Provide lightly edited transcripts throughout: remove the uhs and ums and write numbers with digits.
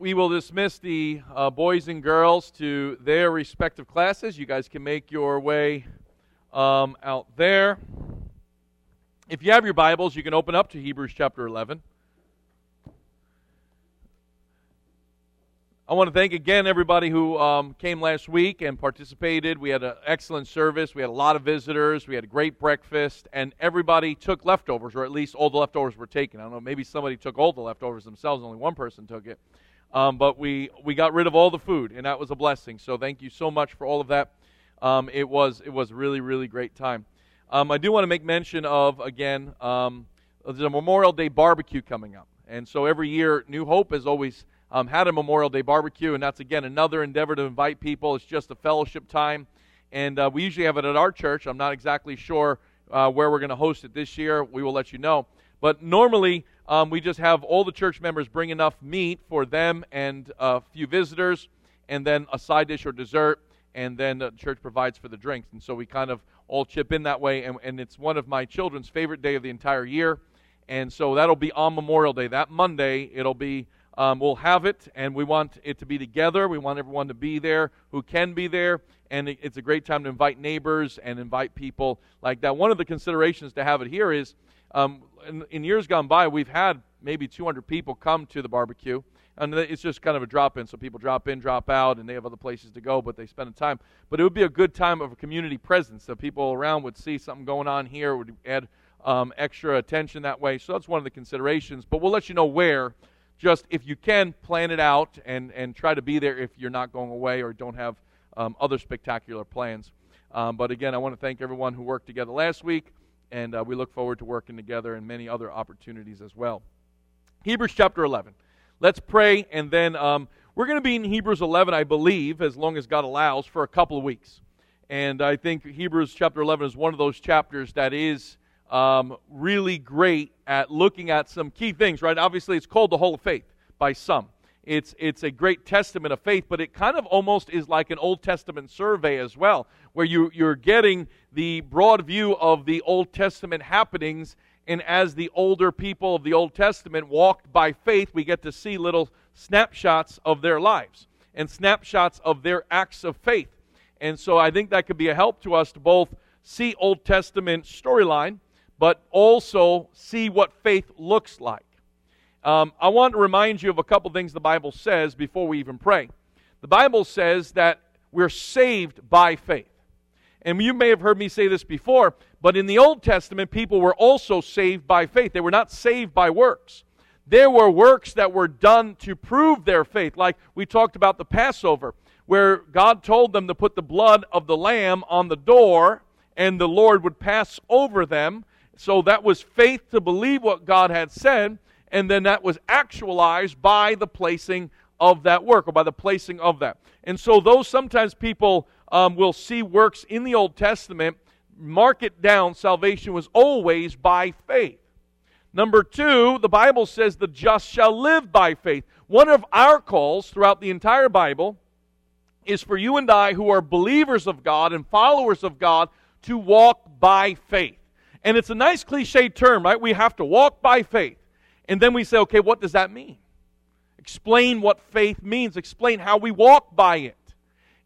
we will dismiss the boys and girls to their respective classes. You guys can make your way out there. If you have your Bibles, you can open up to Hebrews chapter 11. I want to thank again everybody who came last week and participated. We had an excellent service. We had a lot of visitors. We had a great breakfast. And everybody took leftovers, or at least all the leftovers were taken. I don't know, maybe somebody took all the leftovers themselves. Only one person took it. But we got rid of all the food, and that was a blessing. So thank you so much for all of that. It was really, really great time. I do want to make mention of, again, there's a Memorial Day barbecue coming up. And so every year, New Hope has always had a Memorial Day barbecue, and that's, again, another endeavor to invite people. It's just a fellowship time. And we usually have it at our church. I'm not exactly sure where we're going to host it this year. We will let you know. But normally, we just have all the church members bring enough meat for them and a few visitors, and then a side dish or dessert. And then the church provides for the drinks. And so we kind of all chip in that way. And it's one of my children's favorite day of the entire year. And so that'll be on Memorial Day. That Monday, it'll be, we'll have it. And we want it to be together. We want everyone to be there who can be there. And it's a great time to invite neighbors and invite people like that. One of the considerations to have it here is, in years gone by, we've had maybe 200 people come to the barbecue. And it's just kind of a drop-in, so people drop in, drop out, and they have other places to go, but they spend the time. But it would be a good time of a community presence, so people around would see something going on here, would add extra attention that way. So that's one of the considerations. But we'll let you know where. Just if you can, plan it out and try to be there if you're not going away or don't have other spectacular plans. But again, I want to thank everyone who worked together last week, and we look forward to working together and many other opportunities as well. Hebrews chapter 11. Let's pray, and then we're going to be in Hebrews 11, I believe, as long as God allows, for a couple of weeks. And I think Hebrews chapter 11 is one of those chapters that is really great at looking at some key things, right? Obviously, it's called the Hall of Faith by some. It's a great testament of faith, but it kind of almost is like an Old Testament survey as well, where you're getting the broad view of the Old Testament happenings. And as the older people of the Old Testament walked by faith, we get to see little snapshots of their lives and snapshots of their acts of faith. And so I think that could be a help to us to both see Old Testament storyline, but also see what faith looks like. I want to remind you of a couple things the Bible says before we even pray. The Bible says that we're saved by faith. And you may have heard me say this before, but in the Old Testament, people were also saved by faith. They were not saved by works. There were works that were done to prove their faith, like we talked about the Passover, where God told them to put the blood of the lamb on the door, and the Lord would pass over them. So that was faith to believe what God had said, and then that was actualized by the placing of that work, or by the placing of that. And so though sometimes people will see works in the Old Testament, mark it down, salvation was always by faith. Number two, the Bible says the just shall live by faith. One of our calls throughout the entire Bible is for you and I who are believers of God and followers of God to walk by faith. And it's a nice cliche term, right? We have to walk by faith. And then we say, okay, what does that mean? Explain what faith means. Explain how we walk by it.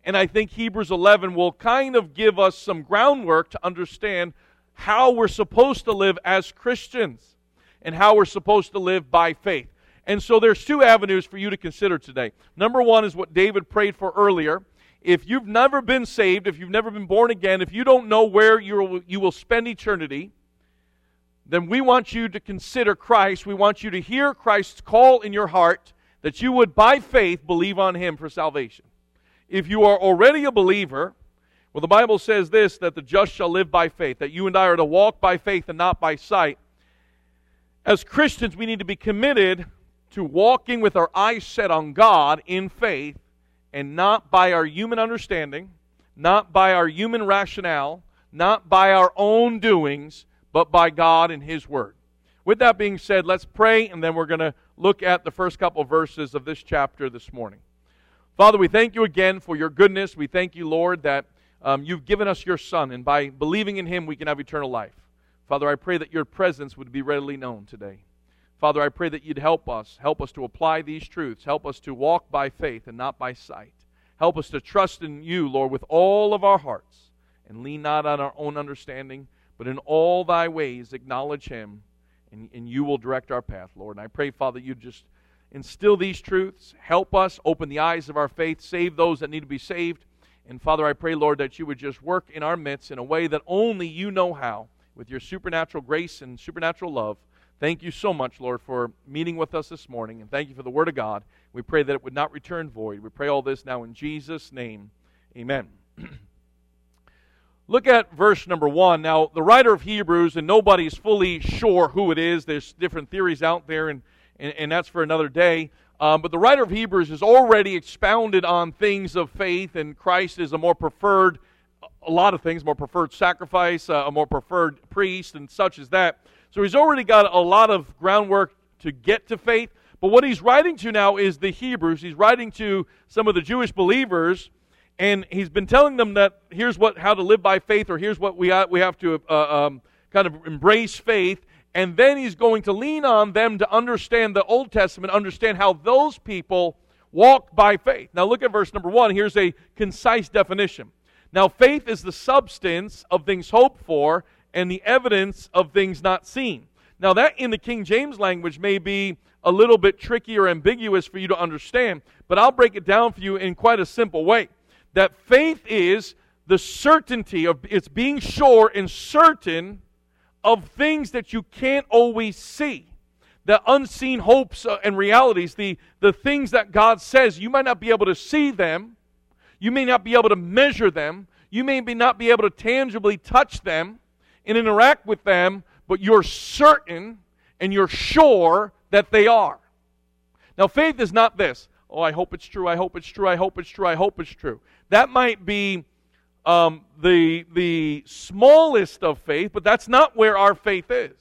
And I think Hebrews 11 will kind of give us some groundwork to understand how we're supposed to live as Christians and how we're supposed to live by faith. And so there's two avenues for you to consider today. Number one is what David prayed for earlier. If you've never been saved, if you've never been born again, if you don't know where you will spend eternity, then we want you to consider Christ. We want you to hear Christ's call in your heart that you would, by faith, believe on Him for salvation. If you are already a believer, well, the Bible says this, that the just shall live by faith, that you and I are to walk by faith and not by sight. As Christians, we need to be committed to walking with our eyes set on God in faith and not by our human understanding, not by our human rationale, not by our own doings, but by God and His Word. With that being said, let's pray, and then we're going to look at the first couple of verses of this chapter this morning. Father, we thank you again for your goodness. We thank you, Lord, that you've given us your Son, and by believing in Him, we can have eternal life. Father, I pray that your presence would be readily known today. Father, I pray that you'd help us to apply these truths, help us to walk by faith and not by sight. Help us to trust in you, Lord, with all of our hearts, and lean not on our own understanding, but in all thy ways acknowledge him, and you will direct our path, Lord. And I pray, Father, you just instill these truths, help us, open the eyes of our faith, save those that need to be saved. And Father, I pray, Lord, that you would just work in our midst in a way that only you know how, with your supernatural grace and supernatural love. Thank you so much, Lord, for meeting with us this morning, and thank you for the Word of God. We pray that it would not return void. We pray all this now in Jesus' name. Amen. Look at verse number 1. Now, the writer of Hebrews, and nobody's fully sure who it is. There's different theories out there, and that's for another day. But the writer of Hebrews has already expounded on things of faith, and Christ is a more preferred sacrifice, a more preferred priest, and such as that. So he's already got a lot of groundwork to get to faith. But what he's writing to now is the Hebrews. He's writing to some of the Jewish believers, and he's been telling them that here's how to live by faith, or here's what we have to kind of embrace faith. And then he's going to lean on them to understand the Old Testament, understand how those people walk by faith. Now look at verse number 1. Here's a concise definition. Now faith is the substance of things hoped for, and the evidence of things not seen. Now that in the King James language may be a little bit tricky or ambiguous for you to understand, but I'll break it down for you in quite a simple way. That faith is the certainty of, it's being sure and certain of things that you can't always see. The unseen hopes and realities, the things that God says, you might not be able to see them, you may not be able to measure them, you may not be able to tangibly touch them and interact with them, but you're certain and you're sure that they are. Now, faith is not this. Oh, I hope it's true, I hope it's true, I hope it's true, I hope it's true. That might be the smallest of faith, but that's not where our faith is.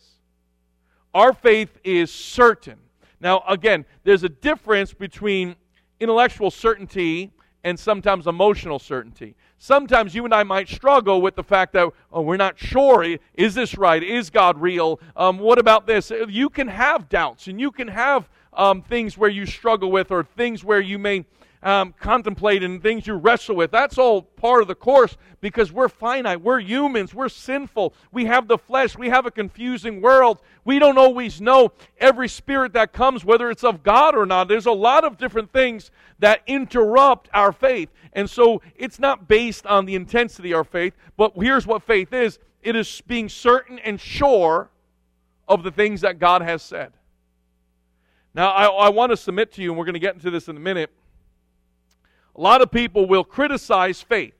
Our faith is certain. Now, again, there's a difference between intellectual certainty and sometimes emotional certainty. Sometimes you and I might struggle with the fact that, oh, we're not sure. Is this right? Is God real? What about this? You can have doubts, and you can have things where you struggle with, or things where you may contemplate, and things you wrestle with. That's all part of the course, because we're finite. We're humans. We're sinful. We have the flesh. We have a confusing world. We don't always know every spirit that comes, whether it's of God or not. There's a lot of different things that interrupt our faith. And so it's not based on the intensity of our faith, but here's what faith is. It is being certain and sure of the things that God has said. Now, I want to submit to you, and we're going to get into this in a minute, a lot of people will criticize faith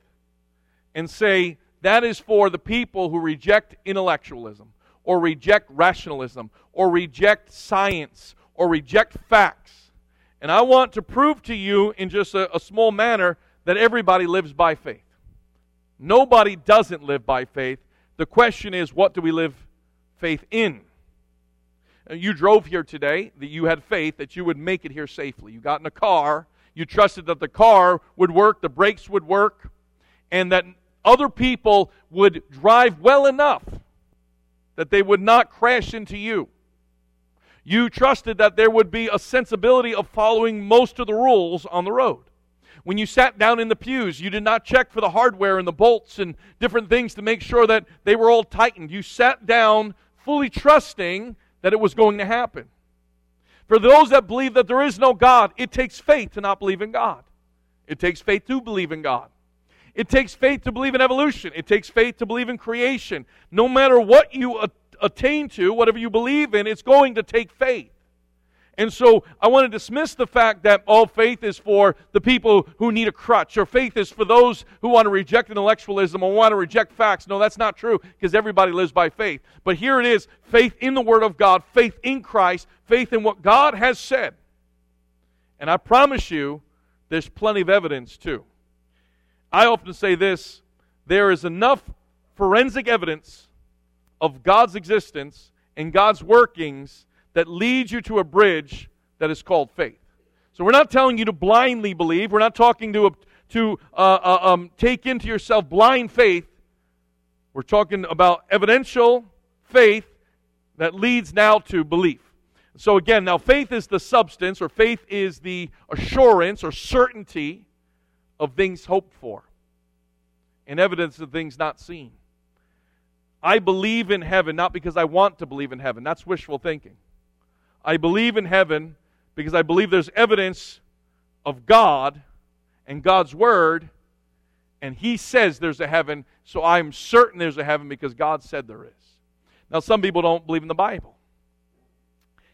and say that is for the people who reject intellectualism or reject rationalism or reject science or reject facts. And I want to prove to you in just a small manner that everybody lives by faith. Nobody doesn't live by faith. The question is, what do we live faith in? You drove here today, that you had faith that you would make it here safely. You got in a car. You trusted that the car would work, the brakes would work, and that other people would drive well enough that they would not crash into you. You trusted that there would be a sensibility of following most of the rules on the road. When you sat down in the pews, you did not check for the hardware and the bolts and different things to make sure that they were all tightened. You sat down fully trusting that it was going to happen. For those that believe that there is no God, it takes faith to not believe in God. It takes faith to believe in God. It takes faith to believe in evolution. It takes faith to believe in creation. No matter what you attain to, whatever you believe in, it's going to take faith. And so I want to dismiss the fact that all faith is for the people who need a crutch, or faith is for those who want to reject intellectualism or want to reject facts. No, that's not true, because everybody lives by faith. But here it is, faith in the Word of God, faith in Christ, faith in what God has said. And I promise you, there's plenty of evidence too. I often say this, there is enough forensic evidence of God's existence and God's workings that leads you to a bridge that is called faith. So we're not telling you to blindly believe. We're not talking to take into yourself blind faith. We're talking about evidential faith that leads now to belief. So again, now faith is the substance, or faith is the assurance or certainty of things hoped for and evidence of things not seen. I believe in heaven, not because I want to believe in heaven. That's wishful thinking. I believe in heaven because I believe there's evidence of God and God's Word, and He says there's a heaven, so I'm certain there's a heaven because God said there is. Now, some people don't believe in the Bible.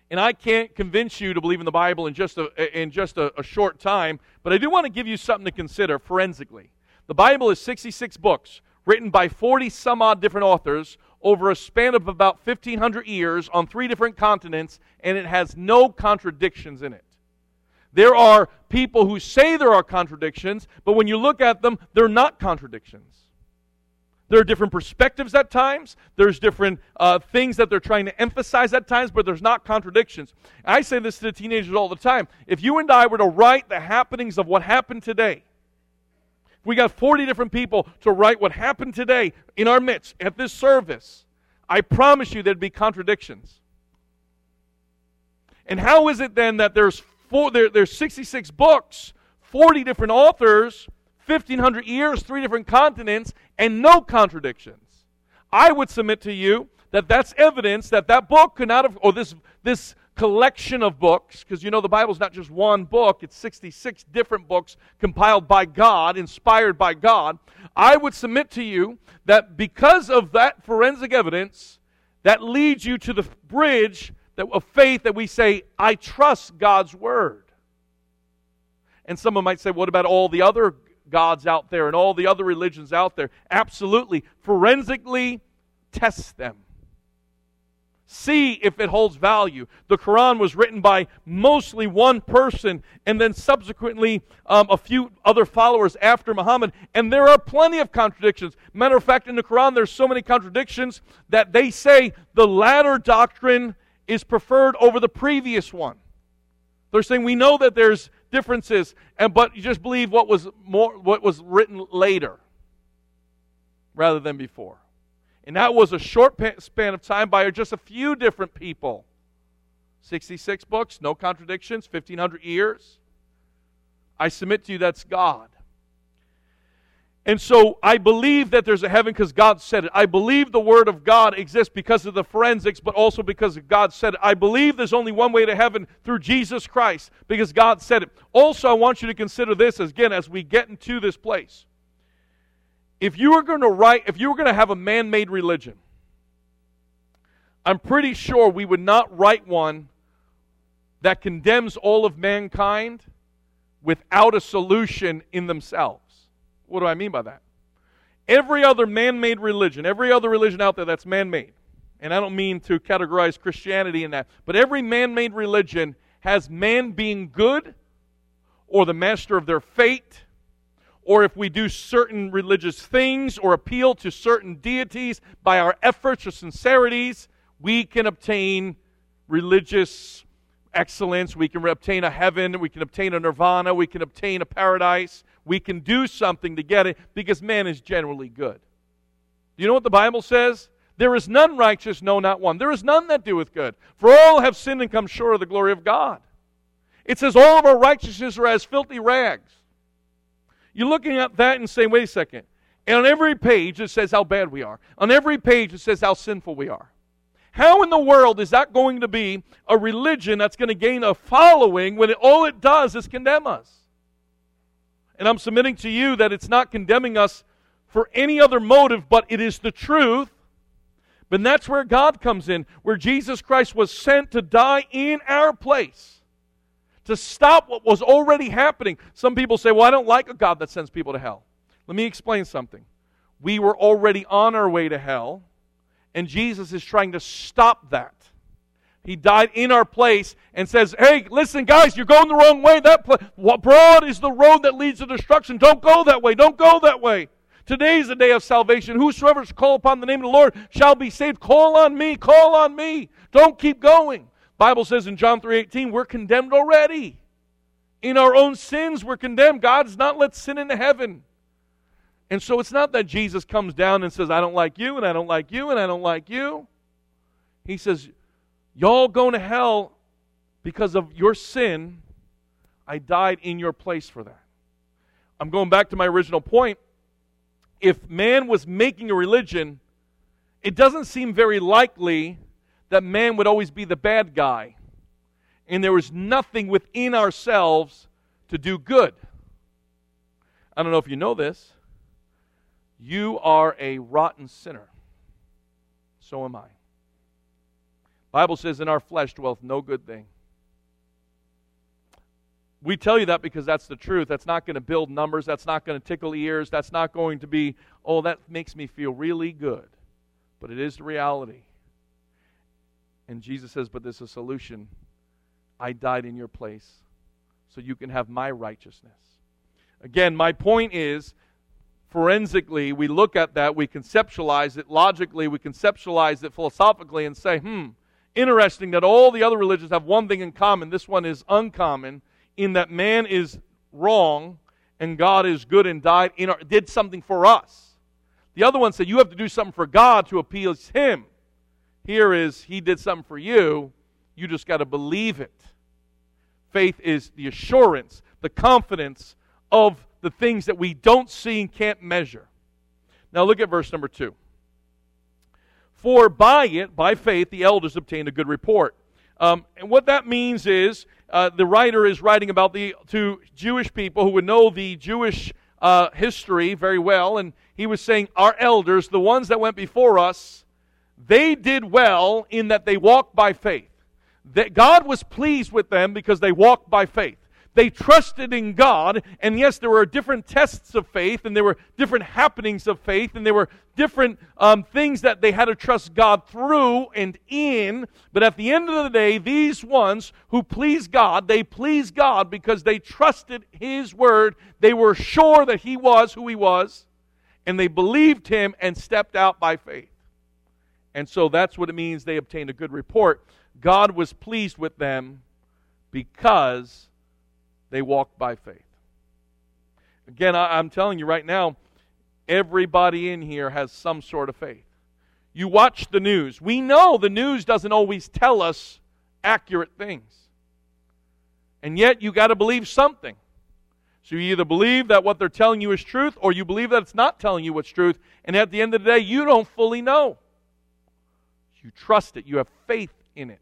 And I can't convince you to believe in the Bible in just a short time, but I do want to give you something to consider forensically. The Bible is 66 books written by 40-some-odd different authors over a span of about 1,500 years on 3 different continents, and it has no contradictions in it. There are people who say there are contradictions, but when you look at them, they're not contradictions. There are different perspectives at times. There's different things that they're trying to emphasize at times, but there's not contradictions. And I say this to the teenagers all the time. If you and I were to write the happenings of what happened today, if we got 40 different people to write what happened today in our midst at this service, I promise you there'd be contradictions. And how is it then that there's 66 books, 40 different authors, 1,500 years, 3 different continents, and no contradictions? I would submit to you that that's evidence that that book could not have, or this collection of books, because you know the Bible's not just one book, it's 66 different books compiled by God, inspired by God. I would submit to you that because of that forensic evidence, that leads you to the bridge of faith that we say, I trust God's Word. And someone might say, what about all the other gods out there and all the other religions out there? Absolutely. Forensically test them. See if it holds value. The Quran was written by mostly one person and then subsequently a few other followers after Muhammad. And there are plenty of contradictions. Matter of fact, in the Quran, there's so many contradictions that they say the latter doctrine is preferred over the previous one. They're saying we know that there's differences, but you just believe what was written later rather than before. And that was a short span of time by just a few different people. 66 books, no contradictions, 1,500 years. I submit to you that's God. And so I believe that there's a heaven because God said it. I believe the Word of God exists because of the forensics, but also because God said it. I believe there's only one way to heaven through Jesus Christ because God said it. Also, I want you to consider this, again, as we get into this place. If you were going to have a man-made religion, I'm pretty sure we would not write one that condemns all of mankind without a solution in themselves. What do I mean by that? Every other man-made religion, every other religion out there that's man-made, and I don't mean to categorize Christianity in that, but every man-made religion has man being good or the master of their fate, or if we do certain religious things or appeal to certain deities by our efforts or sincerities, we can obtain religious excellence, we can obtain a heaven, we can obtain a nirvana, we can obtain a paradise. We can do something to get it because man is generally good. Do you know what the Bible says? There is none righteous, no, not one. There is none that doeth good. For all have sinned and come short of the glory of God. It says all of our righteousnesses are as filthy rags. You're looking at that and saying, wait a second. And on every page it says how bad we are. On every page it says how sinful we are. How in the world is that going to be a religion that's going to gain a following when all it does is condemn us? And I'm submitting to you that it's not condemning us for any other motive, but it is the truth. But that's where God comes in, where Jesus Christ was sent to die in our place, to stop what was already happening. Some people say, well, I don't like a God that sends people to hell. Let me explain something. We were already on our way to hell, and Jesus is trying to stop that. He died in our place and says, hey, listen, guys, you're going the wrong way. Broad is the road that leads to destruction. Don't go that way. Don't go that way. Today is the day of salvation. Whosoever shall call upon the name of the Lord shall be saved. Call on me. Call on me. Don't keep going. Bible says in John 3:18, we're condemned already. In our own sins, we're condemned. God's not let sin into heaven. And so it's not that Jesus comes down and says, I don't like you, and I don't like you, and I don't like you. He says, y'all going to hell Because of your sin, I died in your place for that. I'm going back to my original point. If man was making a religion, it doesn't seem very likely that man would always be the bad guy. And there is nothing within ourselves to do good. I don't know if you know this. You are a rotten sinner. So am I. The Bible says, in our flesh dwelleth no good thing. We tell you that because that's the truth. That's not going to build numbers. That's not going to tickle ears. That's not going to be, oh, that makes me feel really good. But it is the reality. And Jesus says, but there's a solution. I died in your place so you can have my righteousness. Again, my point is, forensically, we look at that, we conceptualize it logically, we conceptualize it philosophically and say, interesting that all the other religions have one thing in common. This one is uncommon in that man is wrong and God is good and died in our, did something for us. The other one said, you have to do something for God to appease Him. Here is, He did something for you. You just got to believe it. Faith is the assurance, the confidence of the things that we don't see and can't measure. Now look at verse number 2. For by it, by faith, the elders obtained a good report. And what that means is, the writer is writing about to Jewish people who would know the Jewish history very well, and he was saying, our elders, the ones that went before us, they did well in that they walked by faith. That God was pleased with them because they walked by faith. They trusted in God, and yes, there were different tests of faith, and there were different happenings of faith, and there were different things that they had to trust God through and in, but at the end of the day, these ones who please God, they please God because they trusted His Word, they were sure that He was who He was, and they believed Him and stepped out by faith. And so that's what it means they obtained a good report. God was pleased with them because they walked by faith. Again, I'm telling you right now, everybody in here has some sort of faith. You watch the news. We know the news doesn't always tell us accurate things. And yet, you got to believe something. So you either believe that what they're telling you is truth, or you believe that it's not telling you what's truth, and at the end of the day, you don't fully know. You trust it. You have faith in it.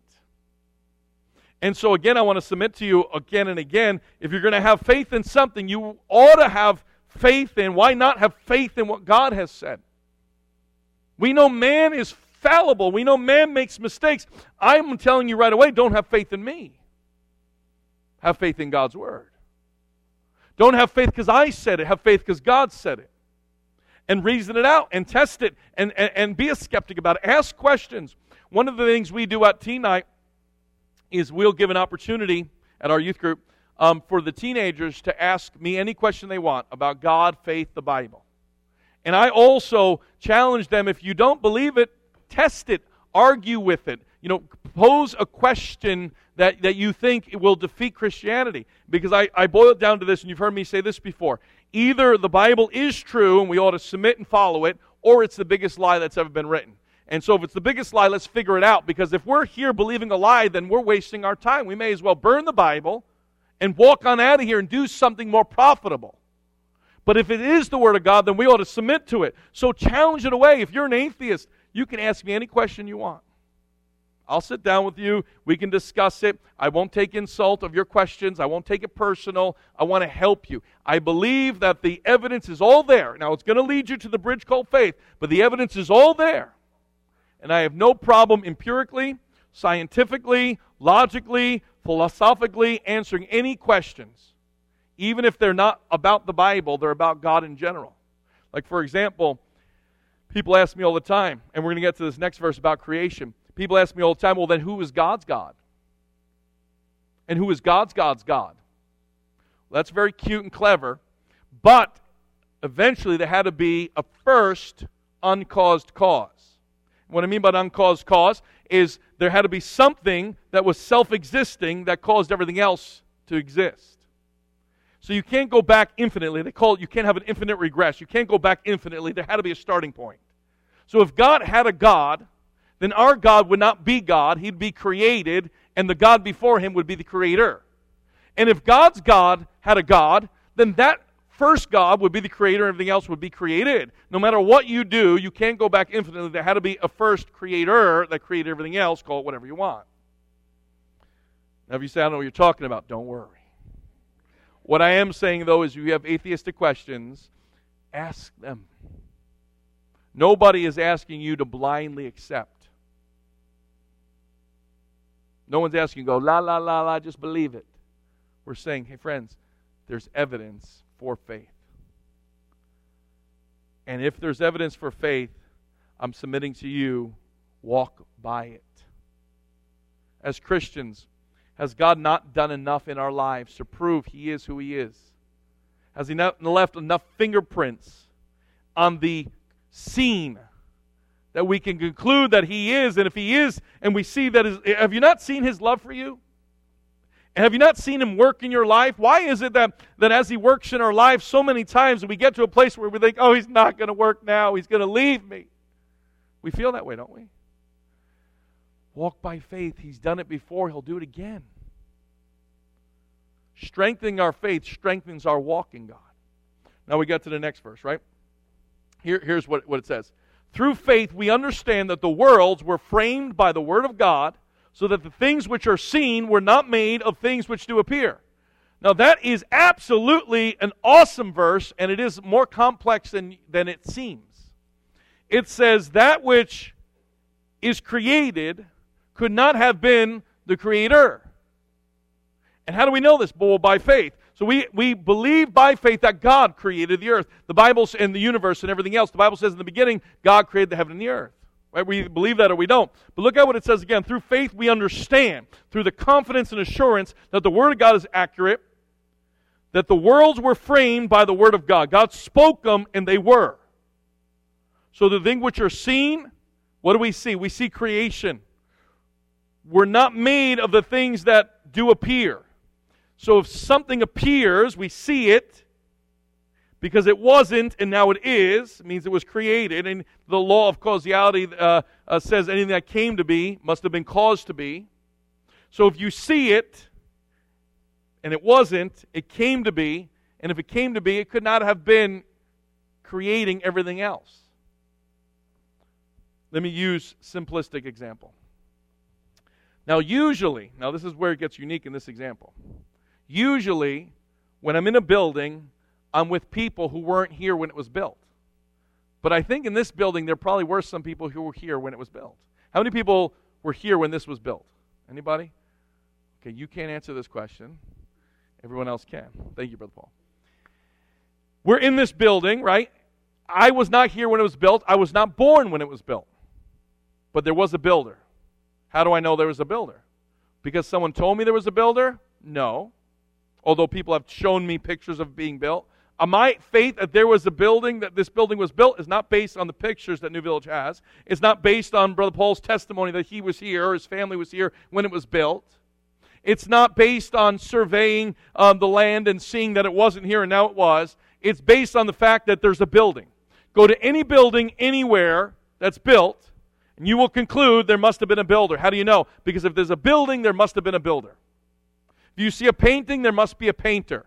And so again, I want to submit to you again and again, if you're going to have faith in something, you ought to have faith in. Why not have faith in what God has said? We know man is fallible. We know man makes mistakes. I'm telling you right away, don't have faith in me. Have faith in God's Word. Don't have faith because I said it. Have faith because God said it. And reason it out and test it and be a skeptic about it. Ask questions. One of the things we do at Teen Night is we'll give an opportunity at our youth group for the teenagers to ask me any question they want about God, faith, the Bible. And I also challenge them, if you don't believe it, test it, argue with it. You know, pose a question that you think will defeat Christianity. Because I boil it down to this, and you've heard me say this before. Either the Bible is true, and we ought to submit and follow it, or it's the biggest lie that's ever been written. And so if it's the biggest lie, let's figure it out. Because if we're here believing a lie, then we're wasting our time. We may as well burn the Bible and walk on out of here and do something more profitable. But if it is the Word of God, then we ought to submit to it. So challenge it away. If you're an atheist, you can ask me any question you want. I'll sit down with you. We can discuss it. I won't take insult of your questions. I won't take it personal. I want to help you. I believe that the evidence is all there. Now, it's going to lead you to the bridge called faith, but the evidence is all there. And I have no problem empirically, scientifically, logically, philosophically answering any questions. Even if they're not about the Bible, they're about God in general. Like, for example, people ask me all the time, and we're going to get to this next verse about creation. People ask me all the time, well, then who is God's God? And who is God's God? Well, that's very cute and clever, but eventually there had to be a first uncaused cause. What I mean by uncaused cause is there had to be something that was self-existing that caused everything else to exist. So you can't go back infinitely. They call it, you can't have an infinite regress. You can't go back infinitely. There had to be a starting point. So if God had a God, then our God would not be God. He'd be created, and the God before him would be the creator. And if God's God had a God, then that first God would be the creator, everything else would be created. No matter what you do, you can't go back infinitely. There had to be a first creator that created everything else. Call it whatever you want. Now, if you say, I don't know what you're talking about, don't worry. What I am saying, though, is you have atheistic questions, ask them. Nobody is asking you to blindly accept. No one's asking you to go, la, la, la, la, just believe it. We're saying, hey, friends, there's evidence for faith. And if there's evidence for faith, I'm submitting to you, walk by it. As Christians, has God not done enough in our lives to prove He is who He is? Has He not left enough fingerprints on the scene that we can conclude that He is? And if He is, and we see that, have you not seen His love for you? And have you not seen Him work in your life? Why is it that as He works in our life, so many times we get to a place where we think, oh, He's not going to work now. He's going to leave me. We feel that way, don't we? Walk by faith. He's done it before. He'll do it again. Strengthening our faith strengthens our walk in God. Now we get to the next verse, right? Here's what it says. Through faith we understand that the worlds were framed by the Word of God, so that the things which are seen were not made of things which do appear. Now that is absolutely an awesome verse, and it is more complex than it seems. It says that which is created could not have been the Creator. And how do we know this? Well, by faith. So we believe by faith that God created the earth, the Bible, and the universe and everything else. The Bible says in the beginning, God created the heaven and the earth. Right? We believe that or we don't. But look at what it says again. Through faith we understand, through the confidence and assurance that the Word of God is accurate, that the worlds were framed by the Word of God. God spoke them and they were. So the thing which are seen, what do we see? We see creation. We're not made of the things that do appear. So if something appears, we see it, because it wasn't and now it is. It means it was created. And the law of causality says anything that came to be must have been caused to be. So if you see it and it wasn't, it came to be. And if it came to be, it could not have been creating everything else. Let me use a simplistic example. Now this is where it gets unique in this example. Usually, when I'm in a building, I'm with people who weren't here when it was built. But I think in this building, there probably were some people who were here when it was built. How many people were here when this was built? Anybody? Okay, you can't answer this question. Everyone else can. Thank you, Brother Paul. We're in this building, right? I was not here when it was built. I was not born when it was built. But there was a builder. How do I know there was a builder? Because someone told me there was a builder? No. Although people have shown me pictures of being built. My faith that there was a building, that this building was built, is not based on the pictures that New Village has. It's not based on Brother Paul's testimony that he was here, or his family was here when it was built. It's not based on surveying the land and seeing that it wasn't here and now it was. It's based on the fact that there's a building. Go to any building anywhere that's built, and you will conclude there must have been a builder. How do you know? Because if there's a building, there must have been a builder. If you see a painting, there must be a painter.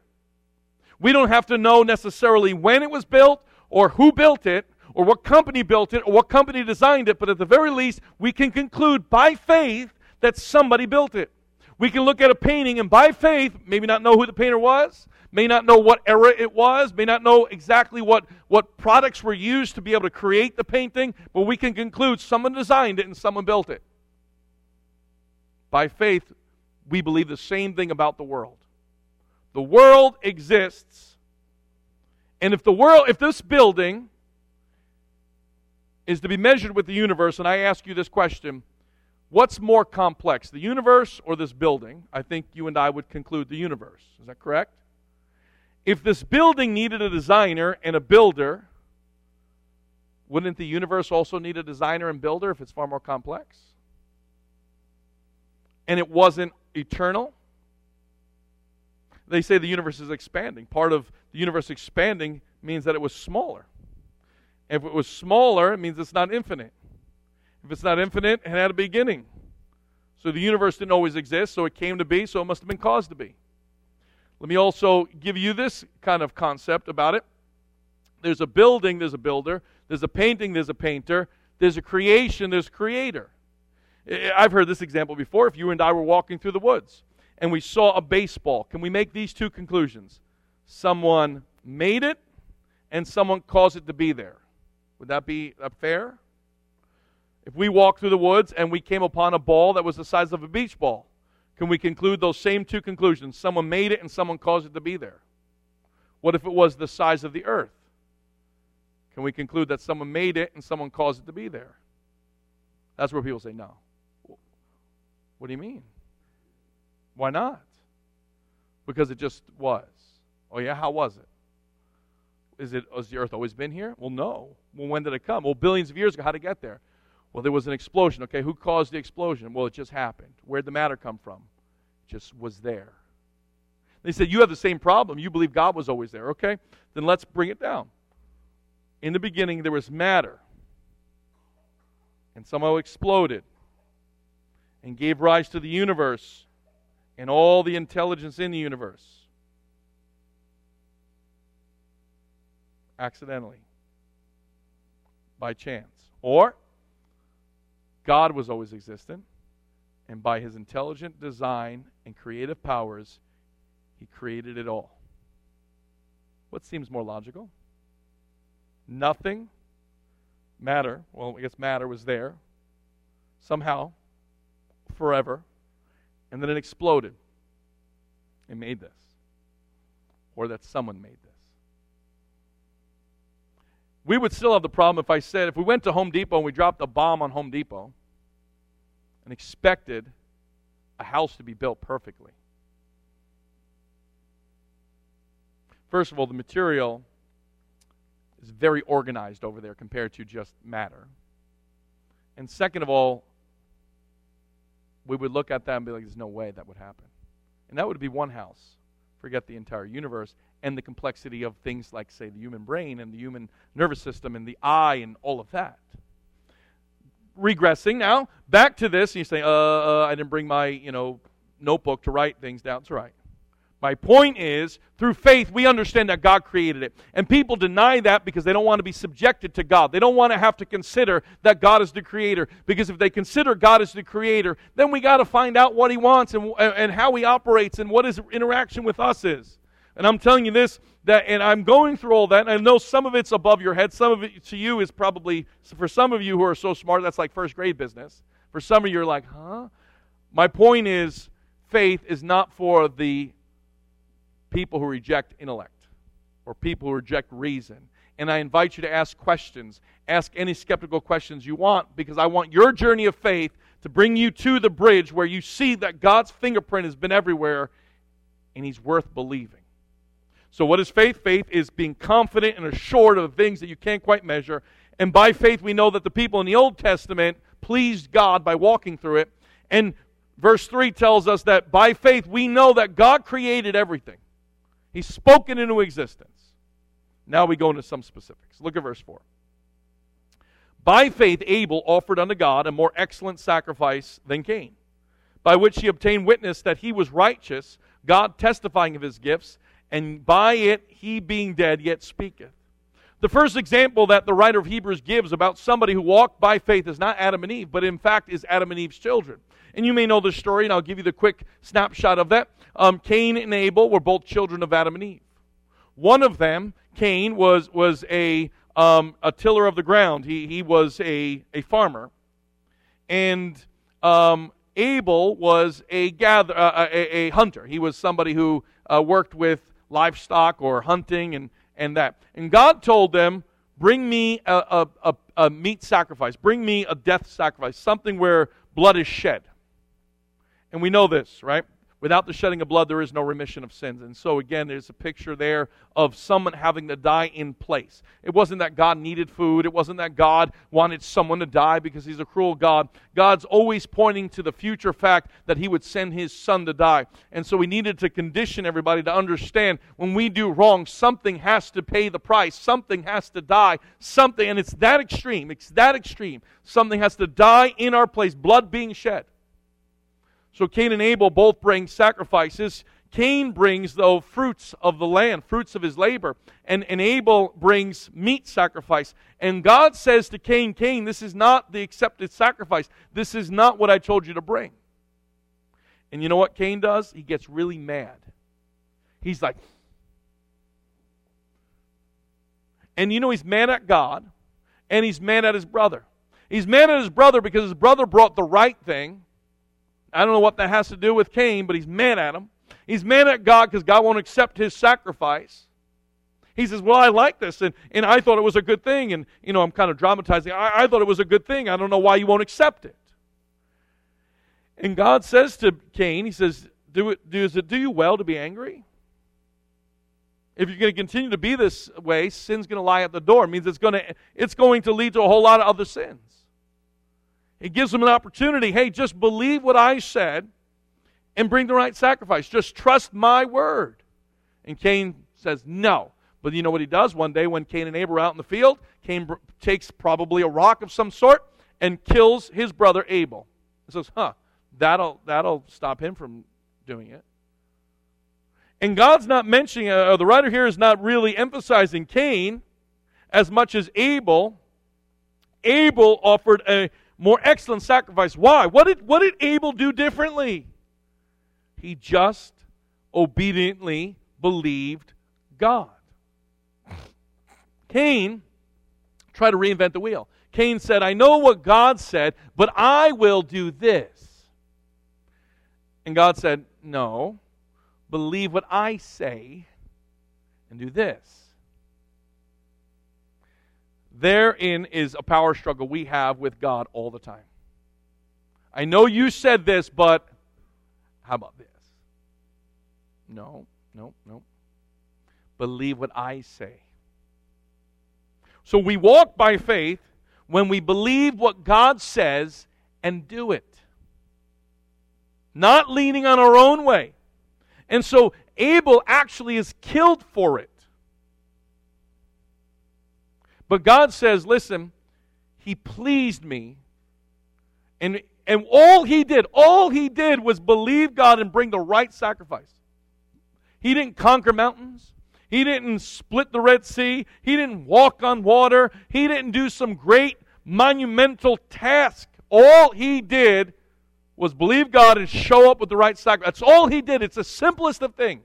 We don't have to know necessarily when it was built, or who built it, or what company built it, or what company designed it, but at the very least, we can conclude by faith that somebody built it. We can look at a painting and by faith, maybe not know who the painter was, may not know what era it was, may not know exactly what products were used to be able to create the painting, but we can conclude someone designed it and someone built it. By faith, we believe the same thing about the world. The world exists, and if this building is to be measured with the universe, and I ask you this question, what's more complex, the universe or this building? I think you and I would conclude the universe. Is that correct? If this building needed a designer and a builder, wouldn't the universe also need a designer and builder if it's far more complex? And it wasn't eternal? They say the universe is expanding. Part of the universe expanding means that it was smaller. If it was smaller, it means it's not infinite. If it's not infinite, it had a beginning. So the universe didn't always exist, so it came to be, so it must have been caused to be. Let me also give you this kind of concept about it. There's a building, there's a builder. There's a painting, there's a painter. There's a creation, there's a creator. I've heard this example before. If you and I were walking through the woods and we saw a baseball, can we make these two conclusions? Someone made it and someone caused it to be there. Would that be fair? If we walked through the woods and we came upon a ball that was the size of a beach ball, can we conclude those same two conclusions? Someone made it and someone caused it to be there. What if it was the size of the earth? Can we conclude that someone made it and someone caused it to be there? That's where people say, no. What do you mean? Why not? Because it just was. Oh yeah, how was it? Has the earth always been here? Well, no. Well, when did it come? Well, billions of years ago. How did it get there? Well, there was an explosion. Okay, who caused the explosion? Well, it just happened. Where'd the matter come from? It just was there. They said, you have the same problem. You believe God was always there. Okay, then let's bring it down. In the beginning, there was matter, and somehow exploded, and gave rise to the universe, and all the intelligence in the universe. Accidentally. By chance. Or, God was always existent, and by his intelligent design and creative powers, he created it all. What seems more logical? Nothing, matter, well, I guess matter was there, somehow, forever, and then it exploded and made this, or that someone made this. We would still have the problem if I said, if we went to Home Depot and we dropped a bomb on Home Depot and expected a house to be built perfectly. First of all, the material is very organized over there compared to just matter. And second of all, we would look at that and be like, there's no way that would happen. And that would be one house. Forget the entire universe and the complexity of things like, say, the human brain and the human nervous system and the eye and all of that. Regressing now, back to this, and you say, I didn't bring my, notebook to write things down. It's all right. My point is, through faith, we understand that God created it. And people deny that because they don't want to be subjected to God. They don't want to have to consider that God is the creator. Because if they consider God is the creator, then we got to find out what he wants and how he operates and what his interaction with us is. And I'm telling you this, and I'm going through all that, and I know some of it's above your head. Some of it to you is probably, for some of you who are so smart, that's like first grade business. For some of you, you're like, huh? My point is, faith is not for the people who reject intellect or people who reject reason. And I invite you to ask questions. Ask any skeptical questions you want, because I want your journey of faith to bring you to the bridge where you see that God's fingerprint has been everywhere and he's worth believing. So what is faith? Faith is being confident and assured of things that you can't quite measure. And by faith we know that the people in the Old Testament pleased God by walking through it. And verse 3 tells us that by faith we know that God created everything. He spoke it into existence. Now we go into some specifics. Look at verse 4. By faith Abel offered unto God a more excellent sacrifice than Cain, by which he obtained witness that he was righteous, God testifying of his gifts, and by it he being dead yet speaketh. The first example that the writer of Hebrews gives about somebody who walked by faith is not Adam and Eve, but in fact is Adam and Eve's children. And you may know the story, and I'll give you the quick snapshot of that. Cain and Abel were both children of Adam and Eve. One of them, Cain, was a tiller of the ground. He was a farmer. And Abel was a hunter. He was somebody who worked with livestock or hunting and that. And God told them, bring me a meat sacrifice. Bring me a death sacrifice, something where blood is shed. And we know this, right? Without the shedding of blood, there is no remission of sins. And so again, there's a picture there of someone having to die in place. It wasn't that God needed food. It wasn't that God wanted someone to die because he's a cruel God. God's always pointing to the future fact that he would send his son to die. And so we needed to condition everybody to understand when we do wrong, something has to pay the price. Something has to die. Something, and it's that extreme. It's that extreme. Something has to die in our place, blood being shed. So Cain and Abel both bring sacrifices. Cain brings, though, fruits of the land, fruits of his labor. And Abel brings meat sacrifice. And God says to Cain, Cain, this is not the accepted sacrifice. This is not what I told you to bring. And you know what Cain does? He gets really mad. He's like... And you know he's mad at God, and he's mad at his brother. He's mad at his brother because his brother brought the right thing. I don't know what that has to do with Cain, but he's mad at him. He's mad at God because God won't accept his sacrifice. He says, well, I like this, and I thought it was a good thing. And, you know, I'm kind of dramatizing. I thought it was a good thing. I don't know why you won't accept it. And God says to Cain, he says, do you well to be angry? If you're going to continue to be this way, sin's going to lie at the door. It means it's going to lead to a whole lot of other sins. It gives them an opportunity. Hey, just believe what I said and bring the right sacrifice. Just trust my word. And Cain says no. But you know what he does? One day when Cain and Abel are out in the field, Cain takes probably a rock of some sort and kills his brother Abel. He says, that'll stop him from doing it. And God's not mentioning, the writer here is not really emphasizing Cain as much as Abel. Abel offered a more excellent sacrifice. Why? What did Abel do differently? He just obediently believed God. Cain tried to reinvent the wheel. Cain said, I know what God said, but I will do this. And God said, no. Believe what I say and do this. Therein is a power struggle we have with God all the time. I know you said this, but how about this? No. Believe what I say. So we walk by faith when we believe what God says and do it. Not leaning on our own way. And so Abel actually is killed for it. But God says, listen, he pleased me. And all he did was believe God and bring the right sacrifice. He didn't conquer mountains. He didn't split the Red Sea. He didn't walk on water. He didn't do some great monumental task. All he did was believe God and show up with the right sacrifice. That's all he did. It's the simplest of things.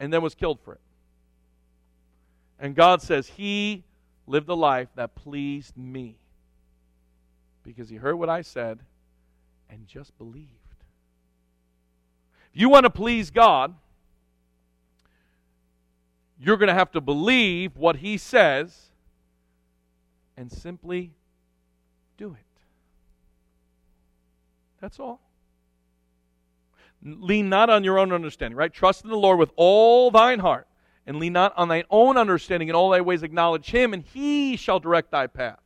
And then was killed for it. And God says, he lived a life that pleased me. Because he heard what I said and just believed. If you want to please God, you're going to have to believe what he says and simply do it. That's all. Lean not on your own understanding, right? Trust in the Lord with all thine heart, and lean not on thine own understanding. In all thy ways acknowledge him, and he shall direct thy path.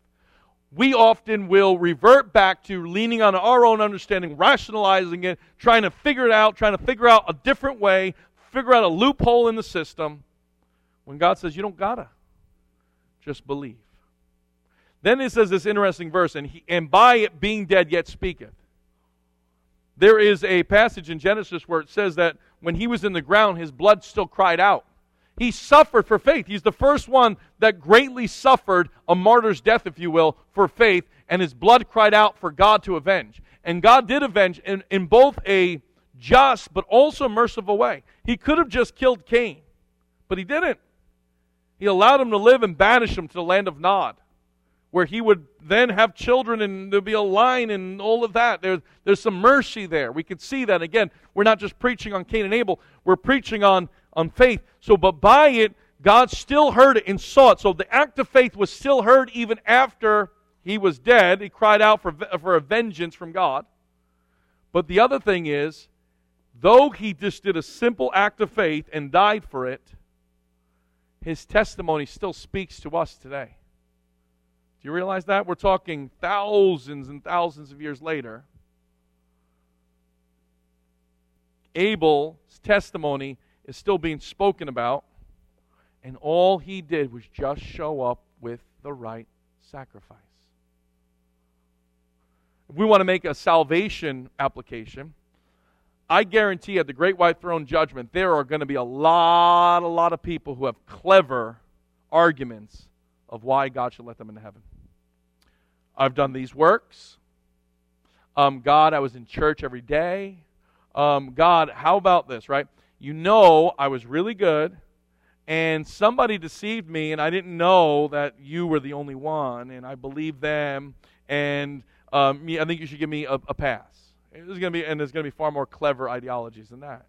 We often will revert back to leaning on our own understanding, rationalizing it, trying to figure it out, trying to figure out a different way, figure out a loophole in the system, when God says, you don't gotta. Just believe. Then it says this interesting verse, and by it being dead yet speaketh. There is a passage in Genesis where it says that when he was in the ground, his blood still cried out. He suffered for faith. He's the first one that greatly suffered a martyr's death, if you will, for faith, and his blood cried out for God to avenge. And God did avenge in both a just but also merciful way. He could have just killed Cain, but he didn't. He allowed him to live and banished him to the land of Nod, where he would then have children and there'd be a line and all of that. There's some mercy there. We could see that. Again, we're not just preaching on Cain and Abel. We're preaching on faith. So, but by it, God still heard it and saw it. So the act of faith was still heard even after he was dead. He cried out for a vengeance from God. But the other thing is, though he just did a simple act of faith and died for it, his testimony still speaks to us today. Do you realize that? We're talking thousands and thousands of years later. Abel's testimony is still being spoken about, and all he did was just show up with the right sacrifice. if we want to make a salvation application, I guarantee at the Great White Throne Judgment, there are going to be a lot of people who have clever arguments of why God should let them into heaven. I've done these works. God, I was in church every day. God, how about this, right? You know I was really good, and somebody deceived me, and I didn't know that you were the only one, and I believed them, and I think you should give me a pass. There's going to be far more clever ideologies than that.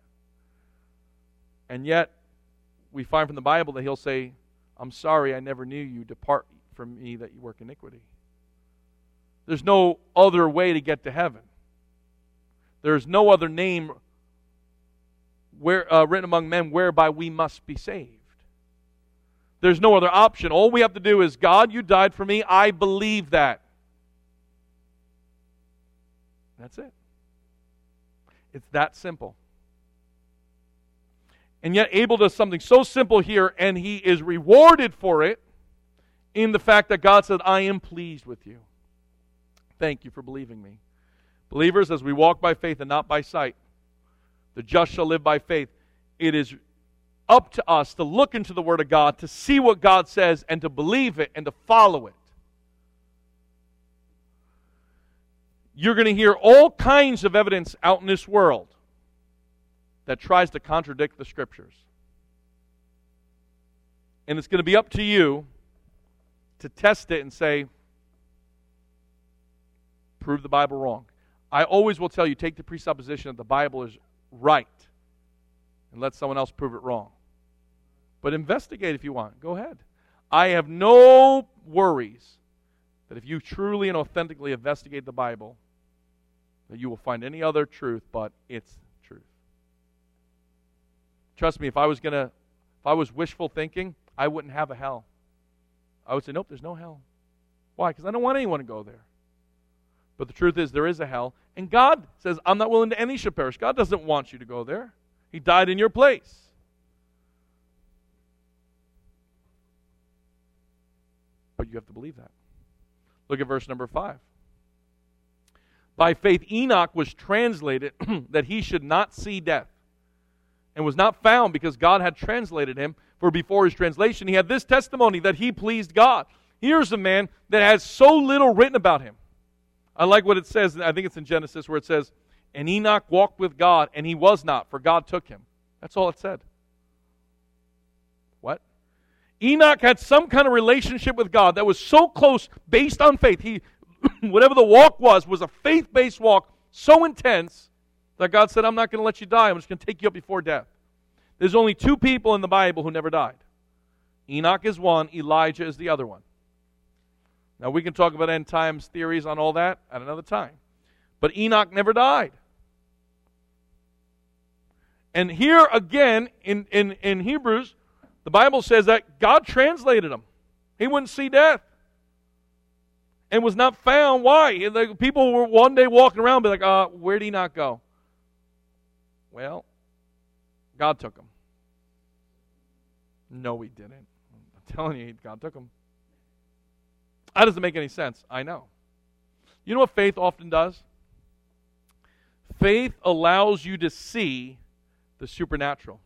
And yet, we find from the Bible that he'll say, I'm sorry, I never knew you. Depart from me that you work iniquity. There's no other way to get to heaven. There's no other name written among men whereby we must be saved. There's no other option. All we have to do is, God, you died for me. I believe that. That's it. It's that simple. And yet Abel does something so simple here, and he is rewarded for it in the fact that God said, I am pleased with you. Thank you for believing me. Believers, as we walk by faith and not by sight, the just shall live by faith. It is up to us to look into the Word of God, to see what God says, and to believe it, and to follow it. You're going to hear all kinds of evidence out in this world that tries to contradict the Scriptures. And it's going to be up to you to test it and say, prove the Bible wrong. I always will tell you, take the presupposition that the Bible is right and let someone else prove it wrong. But investigate if you want. Go ahead. I have no worries that if you truly and authentically investigate the Bible, that you will find any other truth but its truth. Trust me, if I was wishful thinking, I wouldn't have a hell. I would say, nope, there's no hell. Why? Because I don't want anyone to go there. But the truth is, there is a hell, and God says, I'm not willing that any should perish. God doesn't want you to go there. He died in your place. But you have to believe that. Look at verse number 5. By faith Enoch was translated that he should not see death, and was not found because God had translated him, for before his translation he had this testimony that he pleased God. Here's a man that has so little written about him. I like what it says, I think it's in Genesis, where it says, and Enoch walked with God, and he was not, for God took him. That's all it said. What? Enoch had some kind of relationship with God that was so close, based on faith. He, whatever the walk was a faith-based walk, so intense that God said, I'm not going to let you die. I'm just going to take you up before death. There's only two people in the Bible who never died. Enoch is one. Elijah is the other one. Now, we can talk about end times theories on all that at another time. But Enoch never died. And here again, in Hebrews, the Bible says that God translated him. He wouldn't see death. And was not found. Why? Like, people were one day walking around and be like, where did Enoch go? Well, God took him. No, he didn't. I'm telling you, God took him. That doesn't make any sense. I know. You know what faith often does? Faith allows you to see the supernatural.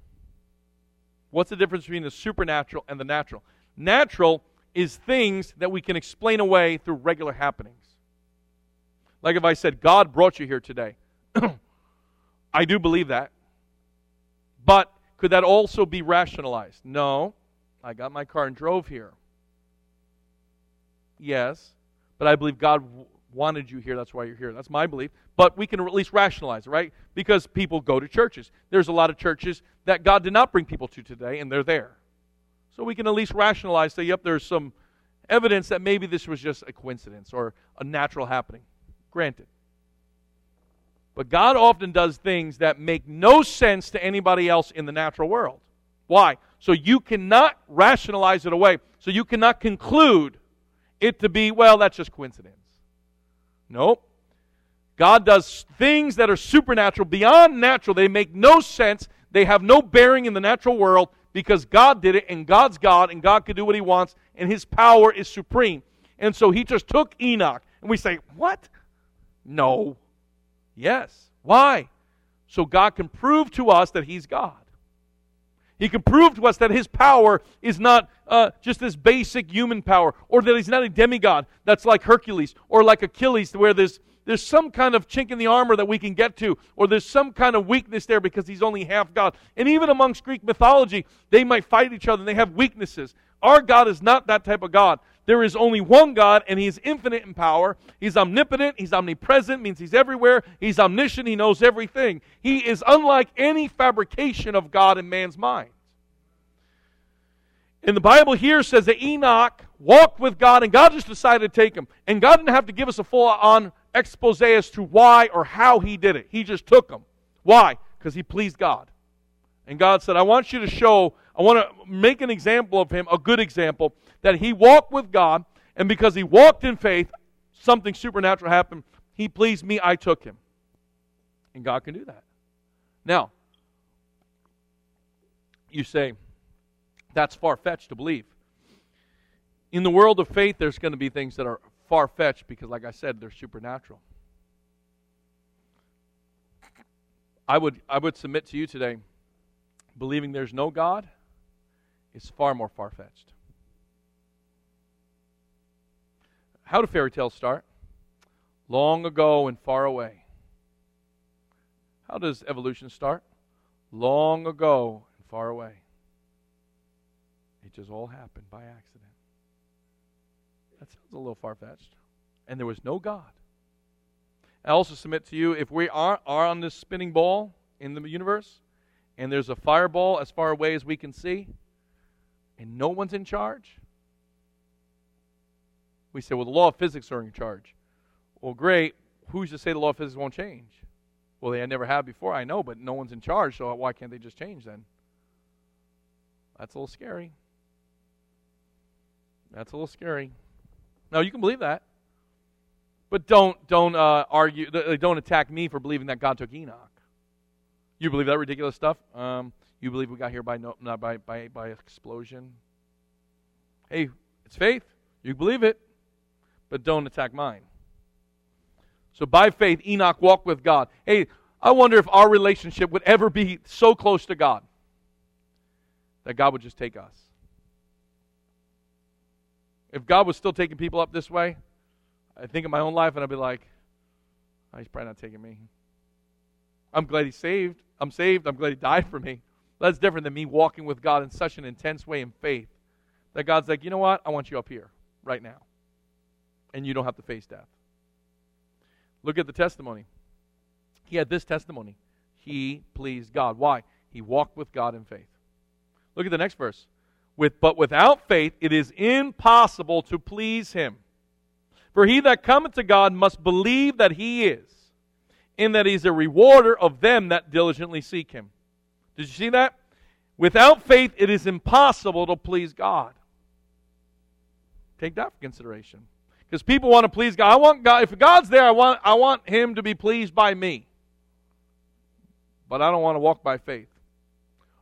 What's the difference between the supernatural and the natural? Natural is things that we can explain away through regular happenings. Like if I said, God brought you here today. I do believe that. But could that also be rationalized? No. I got my car and drove here. Yes. But I believe God wanted you here. That's why you're here. That's my belief. But we can at least rationalize it, right? Because people go to churches. There's a lot of churches that God did not bring people to today, and they're there. So we can at least rationalize, say, yep, there's some evidence that maybe this was just a coincidence or a natural happening. Granted. But God often does things that make no sense to anybody else in the natural world. Why? So you cannot rationalize it away. So you cannot conclude it to be, well, that's just coincidence. Nope. God does things that are supernatural, beyond natural. They make no sense. They have no bearing in the natural world because God did it, and God's God, and God can do what He wants, and His power is supreme. And so He just took Enoch. And we say, what? No. Yes. Why? So God can prove to us that He's God. He can prove to us that His power is not just this basic human power, or that He's not a demigod that's like Hercules or like Achilles, where there's some kind of chink in the armor that we can get to, or there's some kind of weakness there because He's only half God. And even amongst Greek mythology, they might fight each other and they have weaknesses. Our God is not that type of God. There is only one God, and He is infinite in power. He's omnipotent. He's omnipresent, means He's everywhere. He's omniscient. He knows everything. He is unlike any fabrication of God in man's mind. And the Bible here says that Enoch walked with God, and God just decided to take him. And God didn't have to give us a full-on expose as to why or how He did it. He just took him. Why? Because he pleased God. And God said, I want to make an example of him, a good example, that he walked with God, and because he walked in faith, something supernatural happened. He pleased me, I took him. And God can do that. Now, you say, that's far-fetched to believe. In the world of faith, there's going to be things that are far-fetched because, like I said, they're supernatural. I would submit to you today, believing there's no God is far more far-fetched. How do fairy tales start? Long ago and far away. How does evolution start? Long ago and far away. It just all happened by accident. That sounds a little far-fetched. And there was no God. I also submit to you, if we are on this spinning ball in the universe, and there's a fireball as far away as we can see, and no one's in charge, we say, well, the law of physics are in charge. Well, great. Who's to say the law of physics won't change? Well, they never have before, I know, but no one's in charge, so why can't they just change then? That's a little scary. That's a little scary. Now, you can believe that, but don't argue. Don't attack me for believing that God took Enoch. You believe that ridiculous stuff? You believe we got here by explosion? Hey, it's faith. You believe it. But don't attack mine. So by faith, Enoch walked with God. Hey, I wonder if our relationship would ever be so close to God that God would just take us. If God was still taking people up this way, I think of my own life and I'd be like, oh, He's probably not taking me. I'm glad He's saved. I'm saved. I'm glad He died for me. That's different than me walking with God in such an intense way in faith that God's like, you know what? I want you up here right now. And you don't have to face death. Look at the testimony. He had this testimony. He pleased God. Why? He walked with God in faith. Look at the next verse. But without faith it is impossible to please Him. For he that cometh to God must believe that He is, and that He is a rewarder of them that diligently seek Him. Did you see that? Without faith it is impossible to please God. Take that for consideration. Because people want to please God. I want God. If God's there, I want Him to be pleased by me. But I don't want to walk by faith.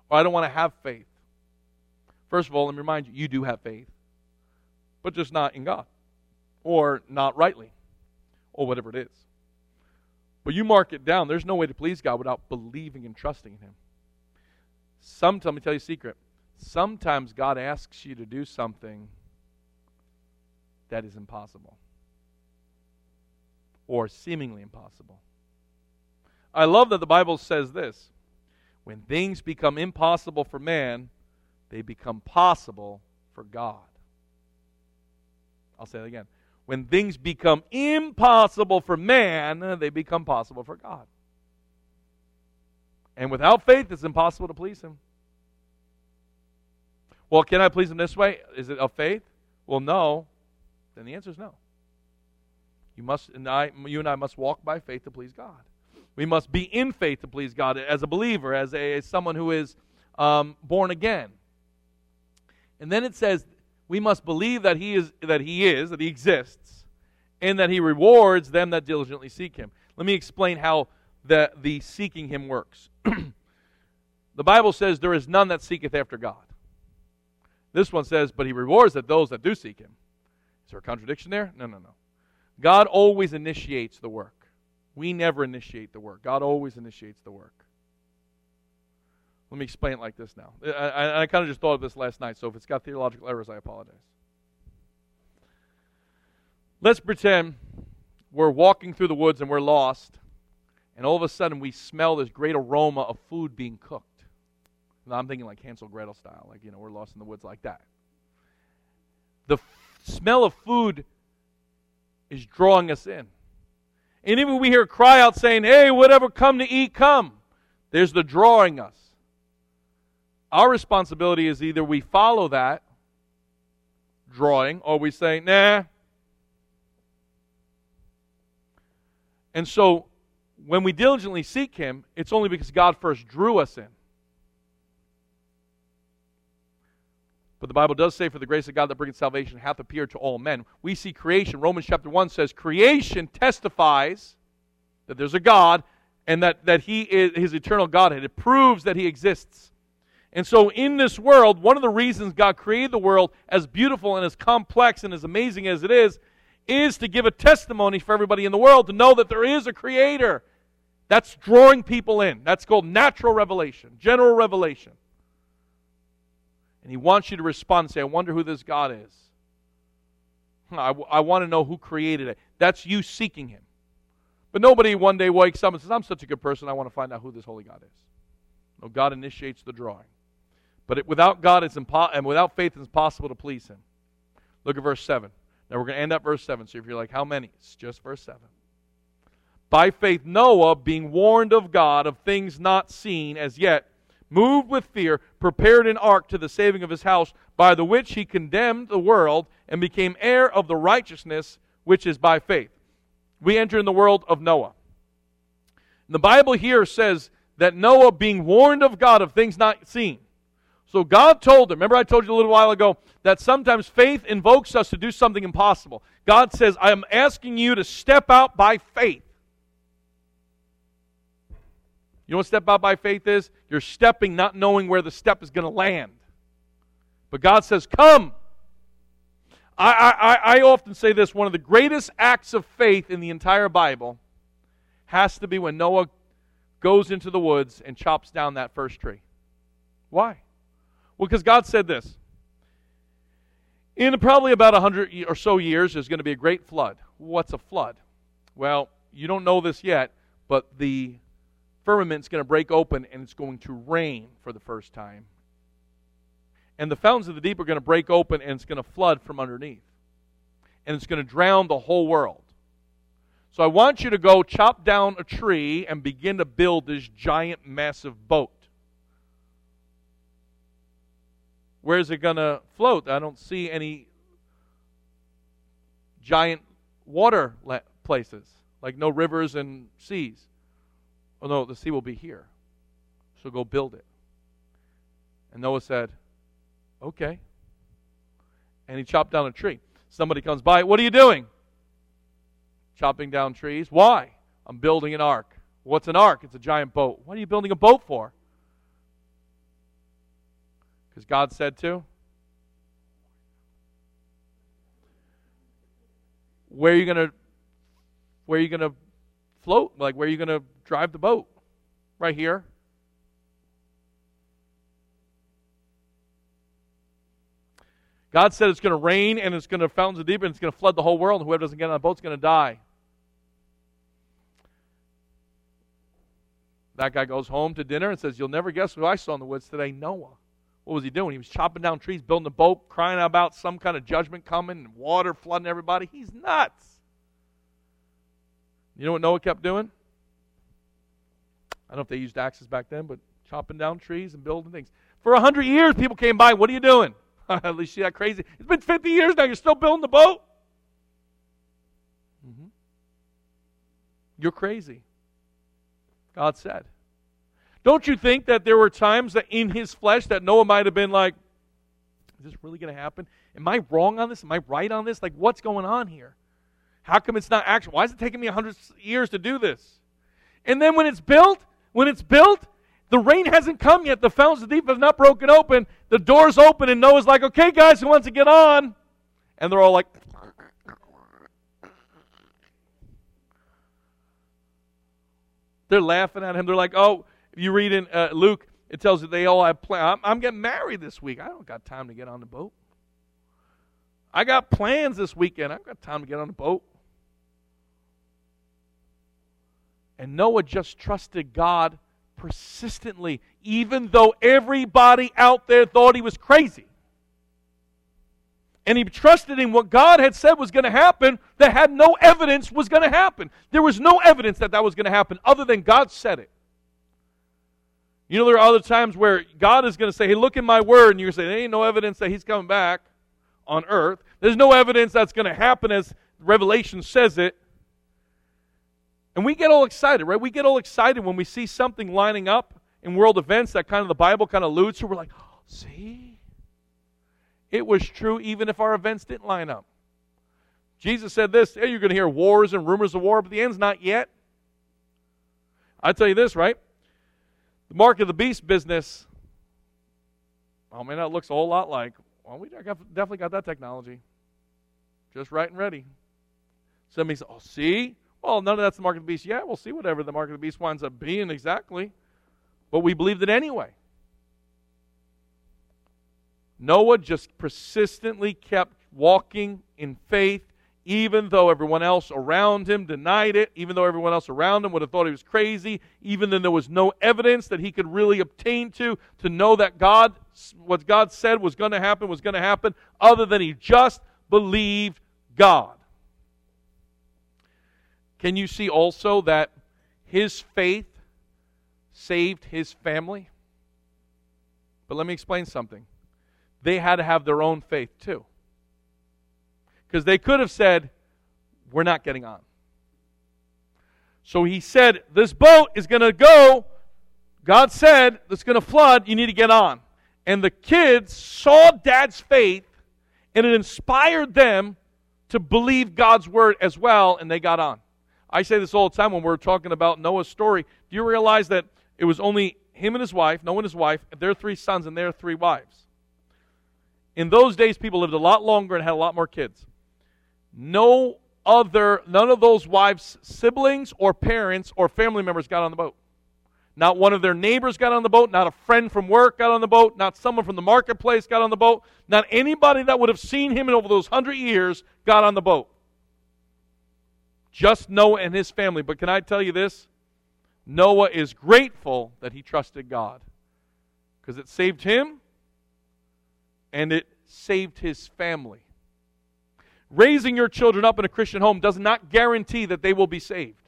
Or I don't want to have faith. First of all, let me remind you, you do have faith. But just not in God. Or not rightly. Or whatever it is. But you mark it down. There's no way to please God without believing and trusting in Him. Sometimes, let me tell you a secret. Sometimes God asks you to do something that is impossible, or seemingly impossible. I love that the Bible says this. When things become impossible for man, they become possible for God. I'll say it again. When things become impossible for man, they become possible for God. And without faith, it's impossible to please Him. Well, can I please Him this way? Is it of faith? Well, no. Then the answer is no. You and I must walk by faith to please God. We must be in faith to please God as a believer, as someone who is born again. And then it says, we must believe that that He exists, and that He rewards them that diligently seek Him. Let me explain how the seeking Him works. The Bible says, there is none that seeketh after God. This one says, but He rewards that those that do seek Him. Is there a contradiction there? No. God always initiates the work. We never initiate the work. God always initiates the work. Let me explain it like this now. I kind of just thought of this last night, so if it's got theological errors, I apologize. Let's pretend we're walking through the woods and we're lost, and all of a sudden we smell this great aroma of food being cooked. Now, I'm thinking like Hansel Gretel style, like, you know, we're lost in the woods like that. The smell of food is drawing us in. And even we hear a cry out saying, hey, whatever, come to eat, come. There's the drawing us. Our responsibility is either we follow that drawing or we say, nah. And so when we diligently seek Him, it's only because God first drew us in. But the Bible does say, for the grace of God that bringeth salvation hath appeared to all men. We see creation. Romans chapter 1 says, creation testifies that there's a God and that He is His eternal Godhead. It proves that He exists. And so in this world, one of the reasons God created the world, as beautiful and as complex and as amazing as it is to give a testimony for everybody in the world to know that there is a Creator. That's drawing people in. That's called natural revelation, general revelation. And He wants you to respond and say, I wonder who this God is. I want to know who created it. That's you seeking Him. But nobody one day wakes up and says, I'm such a good person, I want to find out who this holy God is. No, God initiates the drawing. But without God, it's and without faith, it's impossible to please Him. Look at verse 7. Now we're going to end up verse 7. So if you're like, how many? It's just verse 7. By faith, Noah, being warned of God of things not seen as yet, moved with fear, prepared an ark to the saving of his house, by the which he condemned the world and became heir of the righteousness which is by faith. We enter in the world of Noah. And the Bible here says that Noah, being warned of God of things not seen. So God told him, remember I told you a little while ago, that sometimes faith invokes us to do something impossible. God says, I am asking you to step out by faith. You know what step out by faith is? You're stepping not knowing where the step is going to land. But God says, come. I often say this, one of the greatest acts of faith in the entire Bible has to be when Noah goes into the woods and chops down that first tree. Why? Well, because God said this. In probably about 100 or so years, there's going to be a great flood. What's a flood? Well, you don't know this yet, but the firmament's going to break open and it's going to rain for the first time. And the fountains of the deep are going to break open and it's going to flood from underneath. And it's going to drown the whole world. So I want you to go chop down a tree and begin to build this giant, massive boat. Where is it going to float? I don't see any giant water places, like no rivers and seas. Oh no, the sea will be here. So go build it. And Noah said, okay. And he chopped down a tree. Somebody comes by, what are you doing? Chopping down trees. Why? I'm building an ark. What's an ark? It's a giant boat. What are you building a boat for? Because God said to. Where are you going to float? Like, where are you going to drive the boat? Right here. God said it's going to rain and it's going to fountains of deep and it's going to flood the whole world. And whoever doesn't get on the boat's going to die. That guy goes home to dinner and says, you'll never guess who I saw in the woods today, Noah. What was he doing? He was chopping down trees, building a boat, crying out about some kind of judgment coming and water flooding everybody. He's nuts. You know what Noah kept doing? I don't know if they used axes back then, but chopping down trees and building things. For 100 years, people came by. What are you doing? At least you're not crazy. It's been 50 years now. You're still building the boat? Mm-hmm. You're crazy. God said. Don't you think that there were times that in his flesh that Noah might have been like, is this really going to happen? Am I wrong on this? Am I right on this? Like, what's going on here? How come it's not action? Why is it taking me 100 years to do this? And then when it's built, the rain hasn't come yet. The fountains of the deep have not broken open. The door's open, and Noah's like, okay, guys, who wants to get on? And they're all like, They're laughing at him. They're like, oh, if you read in Luke, it tells you they all have plans. I'm getting married this week. I don't got time to get on the boat. I got plans this weekend. I don't got time to get on the boat. And Noah just trusted God persistently, even though everybody out there thought he was crazy. And he trusted in what God had said was going to happen that had no evidence was going to happen. There was no evidence that that was going to happen other than God said it. You know, there are other times where God is going to say, hey, look in my word, and you're going to say, there ain't no evidence that he's coming back on earth. There's no evidence that's going to happen as Revelation says it. And we get all excited, right? We get all excited when we see something lining up in world events that kind of the Bible kind of alludes to. We're like, oh, see? It was true even if our events didn't line up. Jesus said this, hey, you're going to hear wars and rumors of war, but the end's not yet. I tell you this, right? The Mark of the Beast business, oh man, that looks a whole lot like, well, we definitely got that technology. Just right and ready. Somebody says, oh, see? Well, none of that's the mark of the beast. Yeah, we'll see whatever the mark of the beast winds up being exactly. But we believed it anyway. Noah just persistently kept walking in faith, even though everyone else around him denied it, even though everyone else around him would have thought he was crazy, even then there was no evidence that he could really obtain to know that God, what God said was going to happen, other than he just believed God. Can you see also that his faith saved his family? But let me explain something. They had to have their own faith too. Because they could have said, we're not getting on. So he said, this boat is going to go. God said, it's going to flood. You need to get on. And the kids saw Dad's faith, and it inspired them to believe God's word as well, and they got on. I say this all the time when we're talking about Noah's story. Do you realize that it was only him and his wife, Noah and his wife, and their three sons and their three wives? In those days, people lived a lot longer and had a lot more kids. None of those wives' siblings or parents or family members got on the boat. Not one of their neighbors got on the boat. Not a friend from work got on the boat. Not someone from the marketplace got on the boat. Not anybody that would have seen him in over those 100 years got on the boat. Just Noah and his family. But can I tell you this? Noah is grateful that he trusted God, because it saved him and it saved his family. Raising your children up in a Christian home does not guarantee that they will be saved.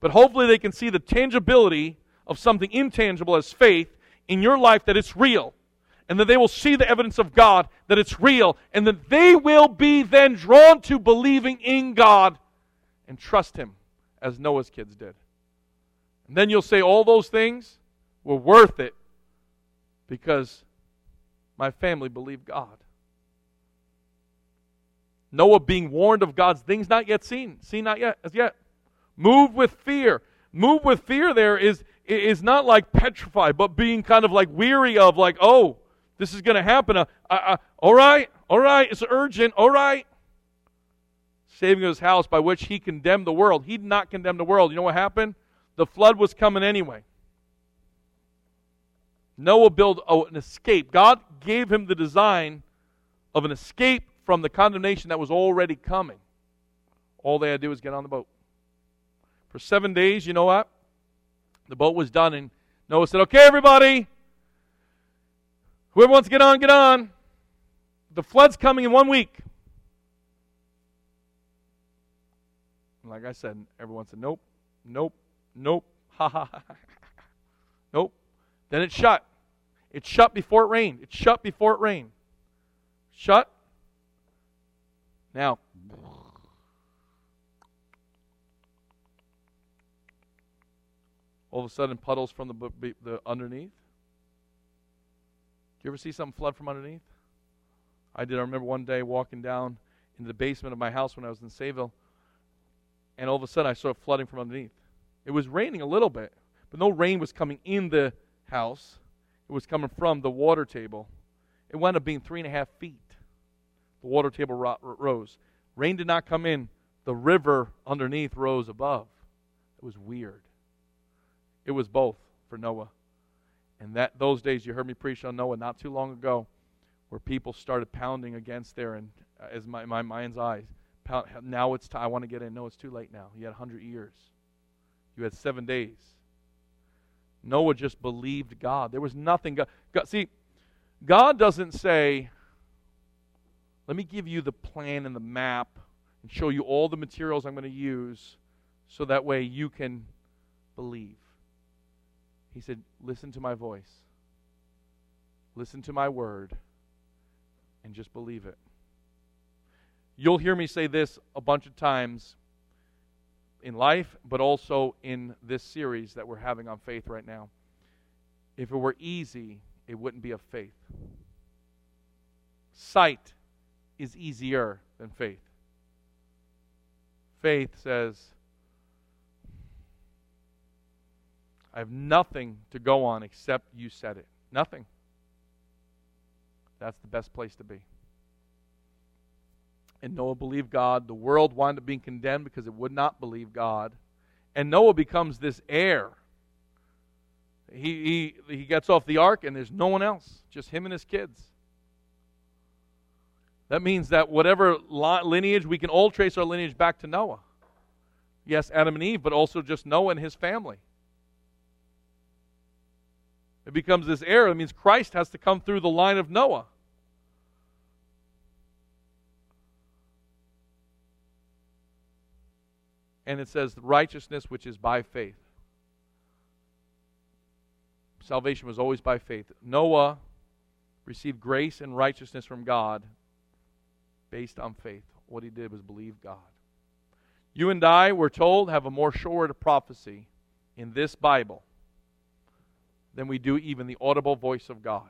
But hopefully they can see the tangibility of something intangible as faith in your life, that it's real. And that they will see the evidence of God, that it's real. And that they will be then drawn to believing in God and trust him as Noah's kids did. And then you'll say all those things were worth it because my family believed God. Noah being warned of God's things not yet seen not yet as yet. Moved with fear. Moved with fear there is not like petrified, but being kind of like weary of, like, oh, this is going to happen. All right, it's urgent, all right. Saving his house, by which he condemned the world. He did not condemn the world. You know what happened? The flood was coming anyway. Noah built an escape. God gave him the design of an escape from the condemnation that was already coming. All they had to do was get on the boat. For 7 days, you know what? The boat was done, and Noah said, okay, everybody, whoever wants to get on, get on. The flood's coming in 1 week. Like I said, everyone said, nope, nope. Then it shut. It shut before it rained. Shut. Now. All of a sudden, puddles from the underneath. Do you ever see something flood from underneath? I did. I remember one day walking down into the basement of my house when I was in Sayville. And all of a sudden, I started flooding from underneath. It was raining a little bit, but no rain was coming in the house. It was coming from the water table. It wound up being 3.5 feet. The water table rose. Rain did not come in. The river underneath rose above. It was weird. It was both for Noah. And that those days, you heard me preach on Noah not too long ago, where people started pounding against there, and as my mind's eyes, now it's time, I want to get in. No, it's too late now. You had 100 years. You had 7 days. Noah just believed God. There was nothing. See, God doesn't say, let me give you the plan and the map and show you all the materials I'm going to use so that way you can believe. He said, listen to my voice. Listen to my word and just believe it. You'll hear me say this a bunch of times in life, but also in this series that we're having on faith right now. If it were easy, it wouldn't be of faith. Sight is easier than faith. Faith says, I have nothing to go on except you said it. Nothing. That's the best place to be. And Noah believed God. The world wound up being condemned because it would not believe God. And Noah becomes this heir. He gets off the ark and there's no one else, just him and his kids. That means that whatever lineage, we can all trace our lineage back to Noah. Yes, Adam and Eve, but also just Noah and his family. It becomes this heir. That means Christ has to come through the line of Noah. And it says righteousness, which is by faith. Salvation was always by faith. Noah received grace and righteousness from God based on faith. What he did was believe God. You and I, we're told, have a more sure prophecy in this Bible than we do even the audible voice of God.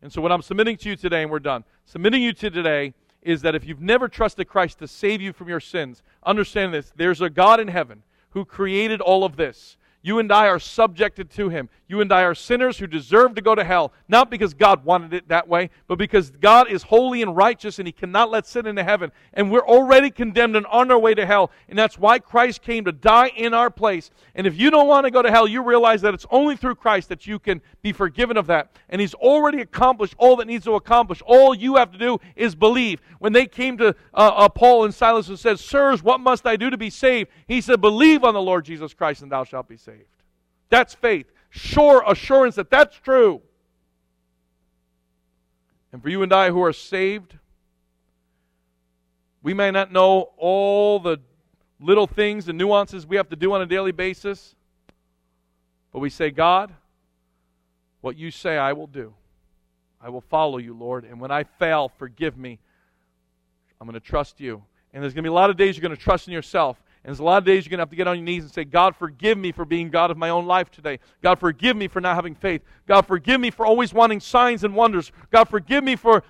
And so what I'm submitting to you today, and we're done, submitting you to today is that if you've never trusted Christ to save you from your sins, understand this. There's a God in heaven who created all of this. You and I are subjected to Him. You and I are sinners who deserve to go to hell, not because God wanted it that way, but because God is holy and righteous and He cannot let sin into heaven. And we're already condemned and on our way to hell. And that's why Christ came to die in our place. And if you don't want to go to hell, you realize that it's only through Christ that you can be forgiven of that. And He's already accomplished all that needs to accomplish. All you have to do is believe. When they came to Paul and Silas and said, "Sirs, what must I do to be saved?" He said, "Believe on the Lord Jesus Christ and thou shalt be saved." That's faith. Sure assurance that that's true. And for you and I who are saved, we may not know all the little things, the nuances we have to do on a daily basis, but we say, God, what you say I will do. I will follow you, Lord, and when I fail, forgive me. I'm going to trust you. And there's going to be a lot of days you're going to trust in yourself. And there's a lot of days you're going to have to get on your knees and say, God, forgive me for being God of my own life today. God, forgive me for not having faith. God, forgive me for always wanting signs and wonders. God, forgive me for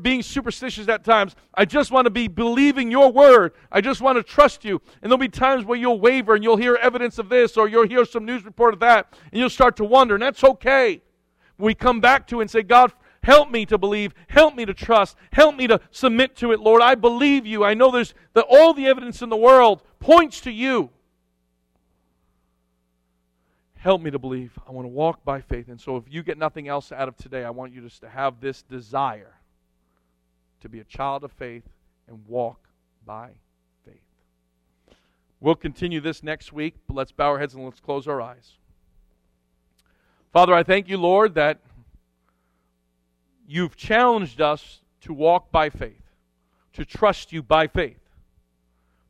being superstitious at times. I just want to be believing your word. I just want to trust you. And there'll be times where you'll waver and you'll hear evidence of this or you'll hear some news report of that and you'll start to wonder. And that's okay. We come back to it and say, God, help me to believe. Help me to trust. Help me to submit to it, Lord. I believe you. I know there's all the evidence in the world points to you. Help me to believe. I want to walk by faith. And so if you get nothing else out of today, I want you just to have this desire to be a child of faith and walk by faith. We'll continue this next week, but let's bow our heads and let's close our eyes. Father, I thank you, Lord, that you've challenged us to walk by faith, to trust you by faith.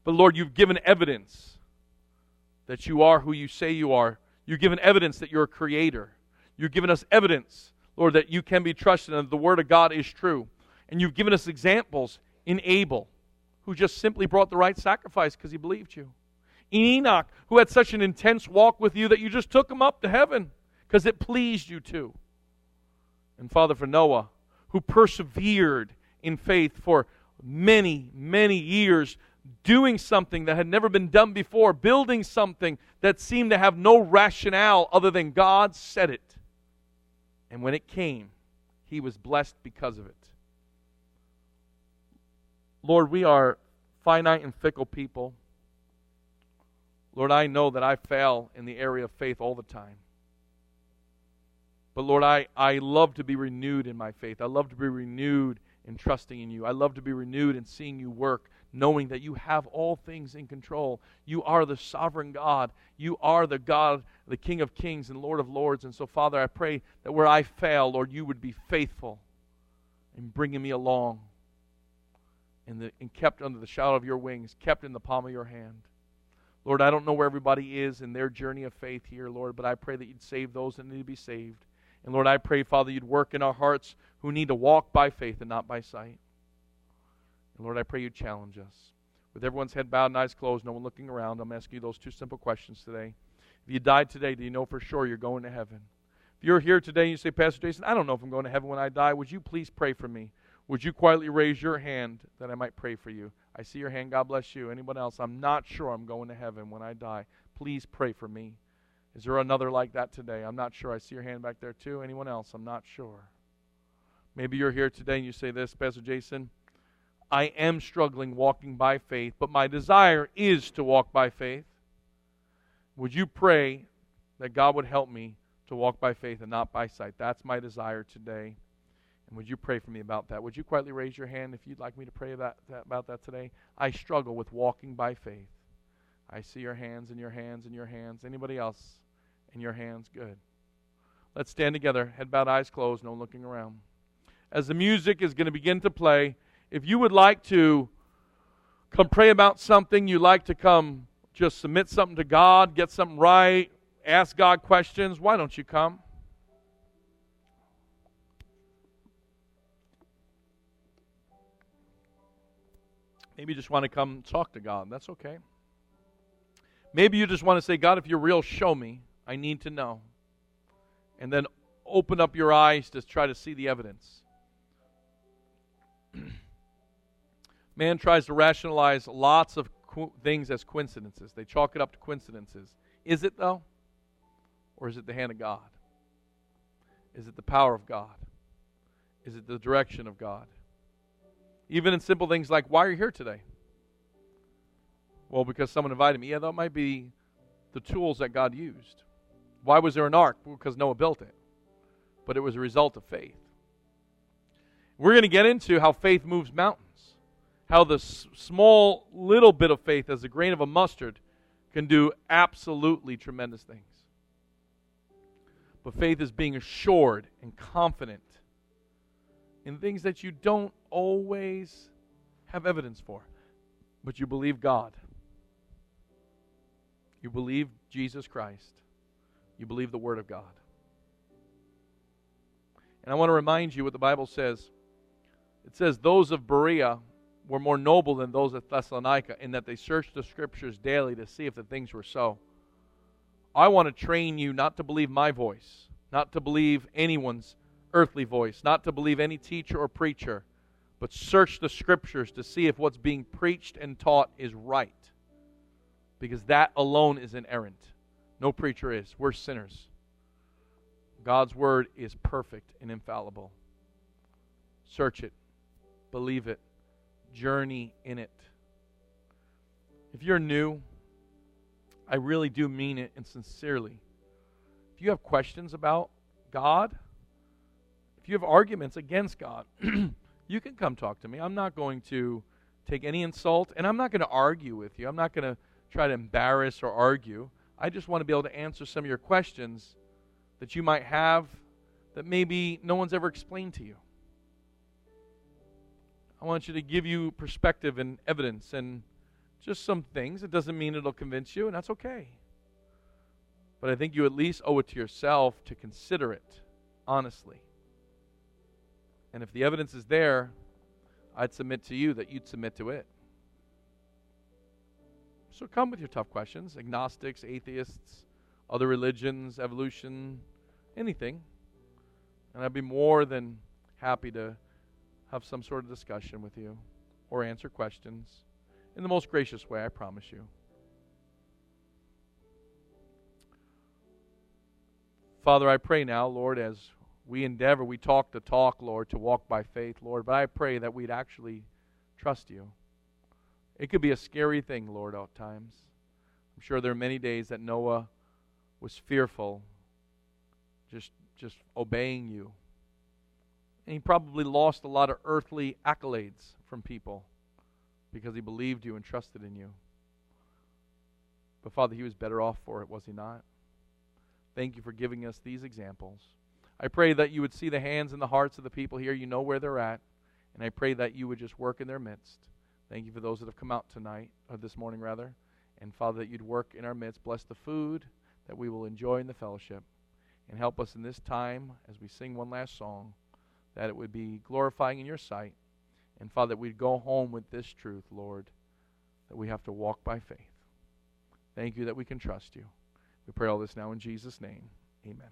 But Lord, you've given evidence that you are who you say you are. You've given evidence that you're a creator. You've given us evidence, Lord, that you can be trusted and the word of God is true. And you've given us examples in Abel, who just simply brought the right sacrifice because he believed you. In Enoch, who had such an intense walk with you that you just took him up to heaven because it pleased you to. And Father, for Noah, who persevered in faith for many, many years, doing something that had never been done before, building something that seemed to have no rationale other than God said it. And when it came, he was blessed because of it. Lord, we are finite and fickle people. Lord, I know that I fail in the area of faith all the time. But Lord, I love to be renewed in my faith. I love to be renewed in trusting in you. I love to be renewed in seeing you work, knowing that you have all things in control. You are the sovereign God. You are the God, the King of kings and Lord of lords. And so, Father, I pray that where I fail, Lord, you would be faithful in bringing me along and kept under the shadow of your wings, kept in the palm of your hand. Lord, I don't know where everybody is in their journey of faith here, Lord, but I pray that you'd save those that need to be saved. And Lord, I pray, Father, you'd work in our hearts who need to walk by faith and not by sight. And Lord, I pray you challenge us. With everyone's head bowed and eyes closed, no one looking around, I'm asking you those two simple questions today. If you died today, do you know for sure you're going to heaven? If you're here today and you say, Pastor Jason, I don't know if I'm going to heaven when I die, would you please pray for me? Would you quietly raise your hand that I might pray for you? I see your hand. God bless you. Anyone else? I'm not sure I'm going to heaven when I die. Please pray for me. Is there another like that today? I'm not sure. I see your hand back there too. Anyone else? I'm not sure. Maybe you're here today and you say this, Pastor Jason, I am struggling walking by faith, but my desire is to walk by faith. Would you pray that God would help me to walk by faith and not by sight? That's my desire today. And would you pray for me about that? Would you quietly raise your hand if you'd like me to pray about that today? I struggle with walking by faith. I see your hands and your hands and your hands. Anybody else? And your hands? Good. Let's stand together, head bowed, eyes closed, no looking around. As the music is going to begin to play, if you would like to come pray about something, you'd like to come just submit something to God, get something right, ask God questions, why don't you come? Maybe you just want to come talk to God. That's okay. Maybe you just want to say, God, if you're real, show me. I need to know. And then open up your eyes to try to see the evidence. Man tries to rationalize lots of things as coincidences. They chalk it up to coincidences. Is it, though? Or is it the hand of God? Is it the power of God? Is it the direction of God? Even in simple things like, why are you here today? Well, because someone invited me. Yeah, that might be the tools that God used. Why was there an ark? Well, because Noah built it. But it was a result of faith. We're going to get into how faith moves mountains. How the small little bit of faith as a grain of a mustard can do absolutely tremendous things. But faith is being assured and confident in things that you don't always have evidence for. But you believe God. You believe Jesus Christ. You believe the Word of God. And I want to remind you what the Bible says. It says, those of Berea were more noble than those of Thessalonica in that they searched the Scriptures daily to see if the things were so. I want to train you not to believe my voice, not to believe anyone's earthly voice, not to believe any teacher or preacher, but search the Scriptures to see if what's being preached and taught is right. Because that alone is inerrant. No preacher is. We're sinners. God's Word is perfect and infallible. Search it. Believe it. Journey in it. If you're new, I really do mean it and sincerely. If you have questions about God, if you have arguments against God, you can come talk to me. I'm not going to take any insult, and I'm not going to argue with you. I'm not going to try to embarrass or argue. I just want to be able to answer some of your questions that you might have that maybe no one's ever explained to you. I want you to give you perspective and evidence and just some things. It doesn't mean it'll convince you, and that's okay. But I think you at least owe it to yourself to consider it honestly. And if the evidence is there, I'd submit to you that you'd submit to it. So come with your tough questions. Agnostics, atheists, other religions, evolution, anything. And I'd be more than happy to have some sort of discussion with you or answer questions in the most gracious way, I promise you. Father, I pray now, Lord, as we endeavor, we talk the talk, Lord, to walk by faith, Lord. But I pray that we'd actually trust you. It could be a scary thing, Lord, at times. I'm sure there are many days that Noah was fearful, just obeying you. And he probably lost a lot of earthly accolades from people because he believed you and trusted in you. But Father, he was better off for it, was he not? Thank you for giving us these examples. I pray that you would see the hands and the hearts of the people here. You know where they're at. And I pray that you would just work in their midst. Thank you for those that have come out tonight, or this morning rather. And Father, that you'd work in our midst. Bless the food that we will enjoy in the fellowship. And help us in this time, as we sing one last song, that it would be glorifying in your sight. And Father, that we'd go home with this truth, Lord, that we have to walk by faith. Thank you that we can trust you. We pray all this now in Jesus' name. Amen.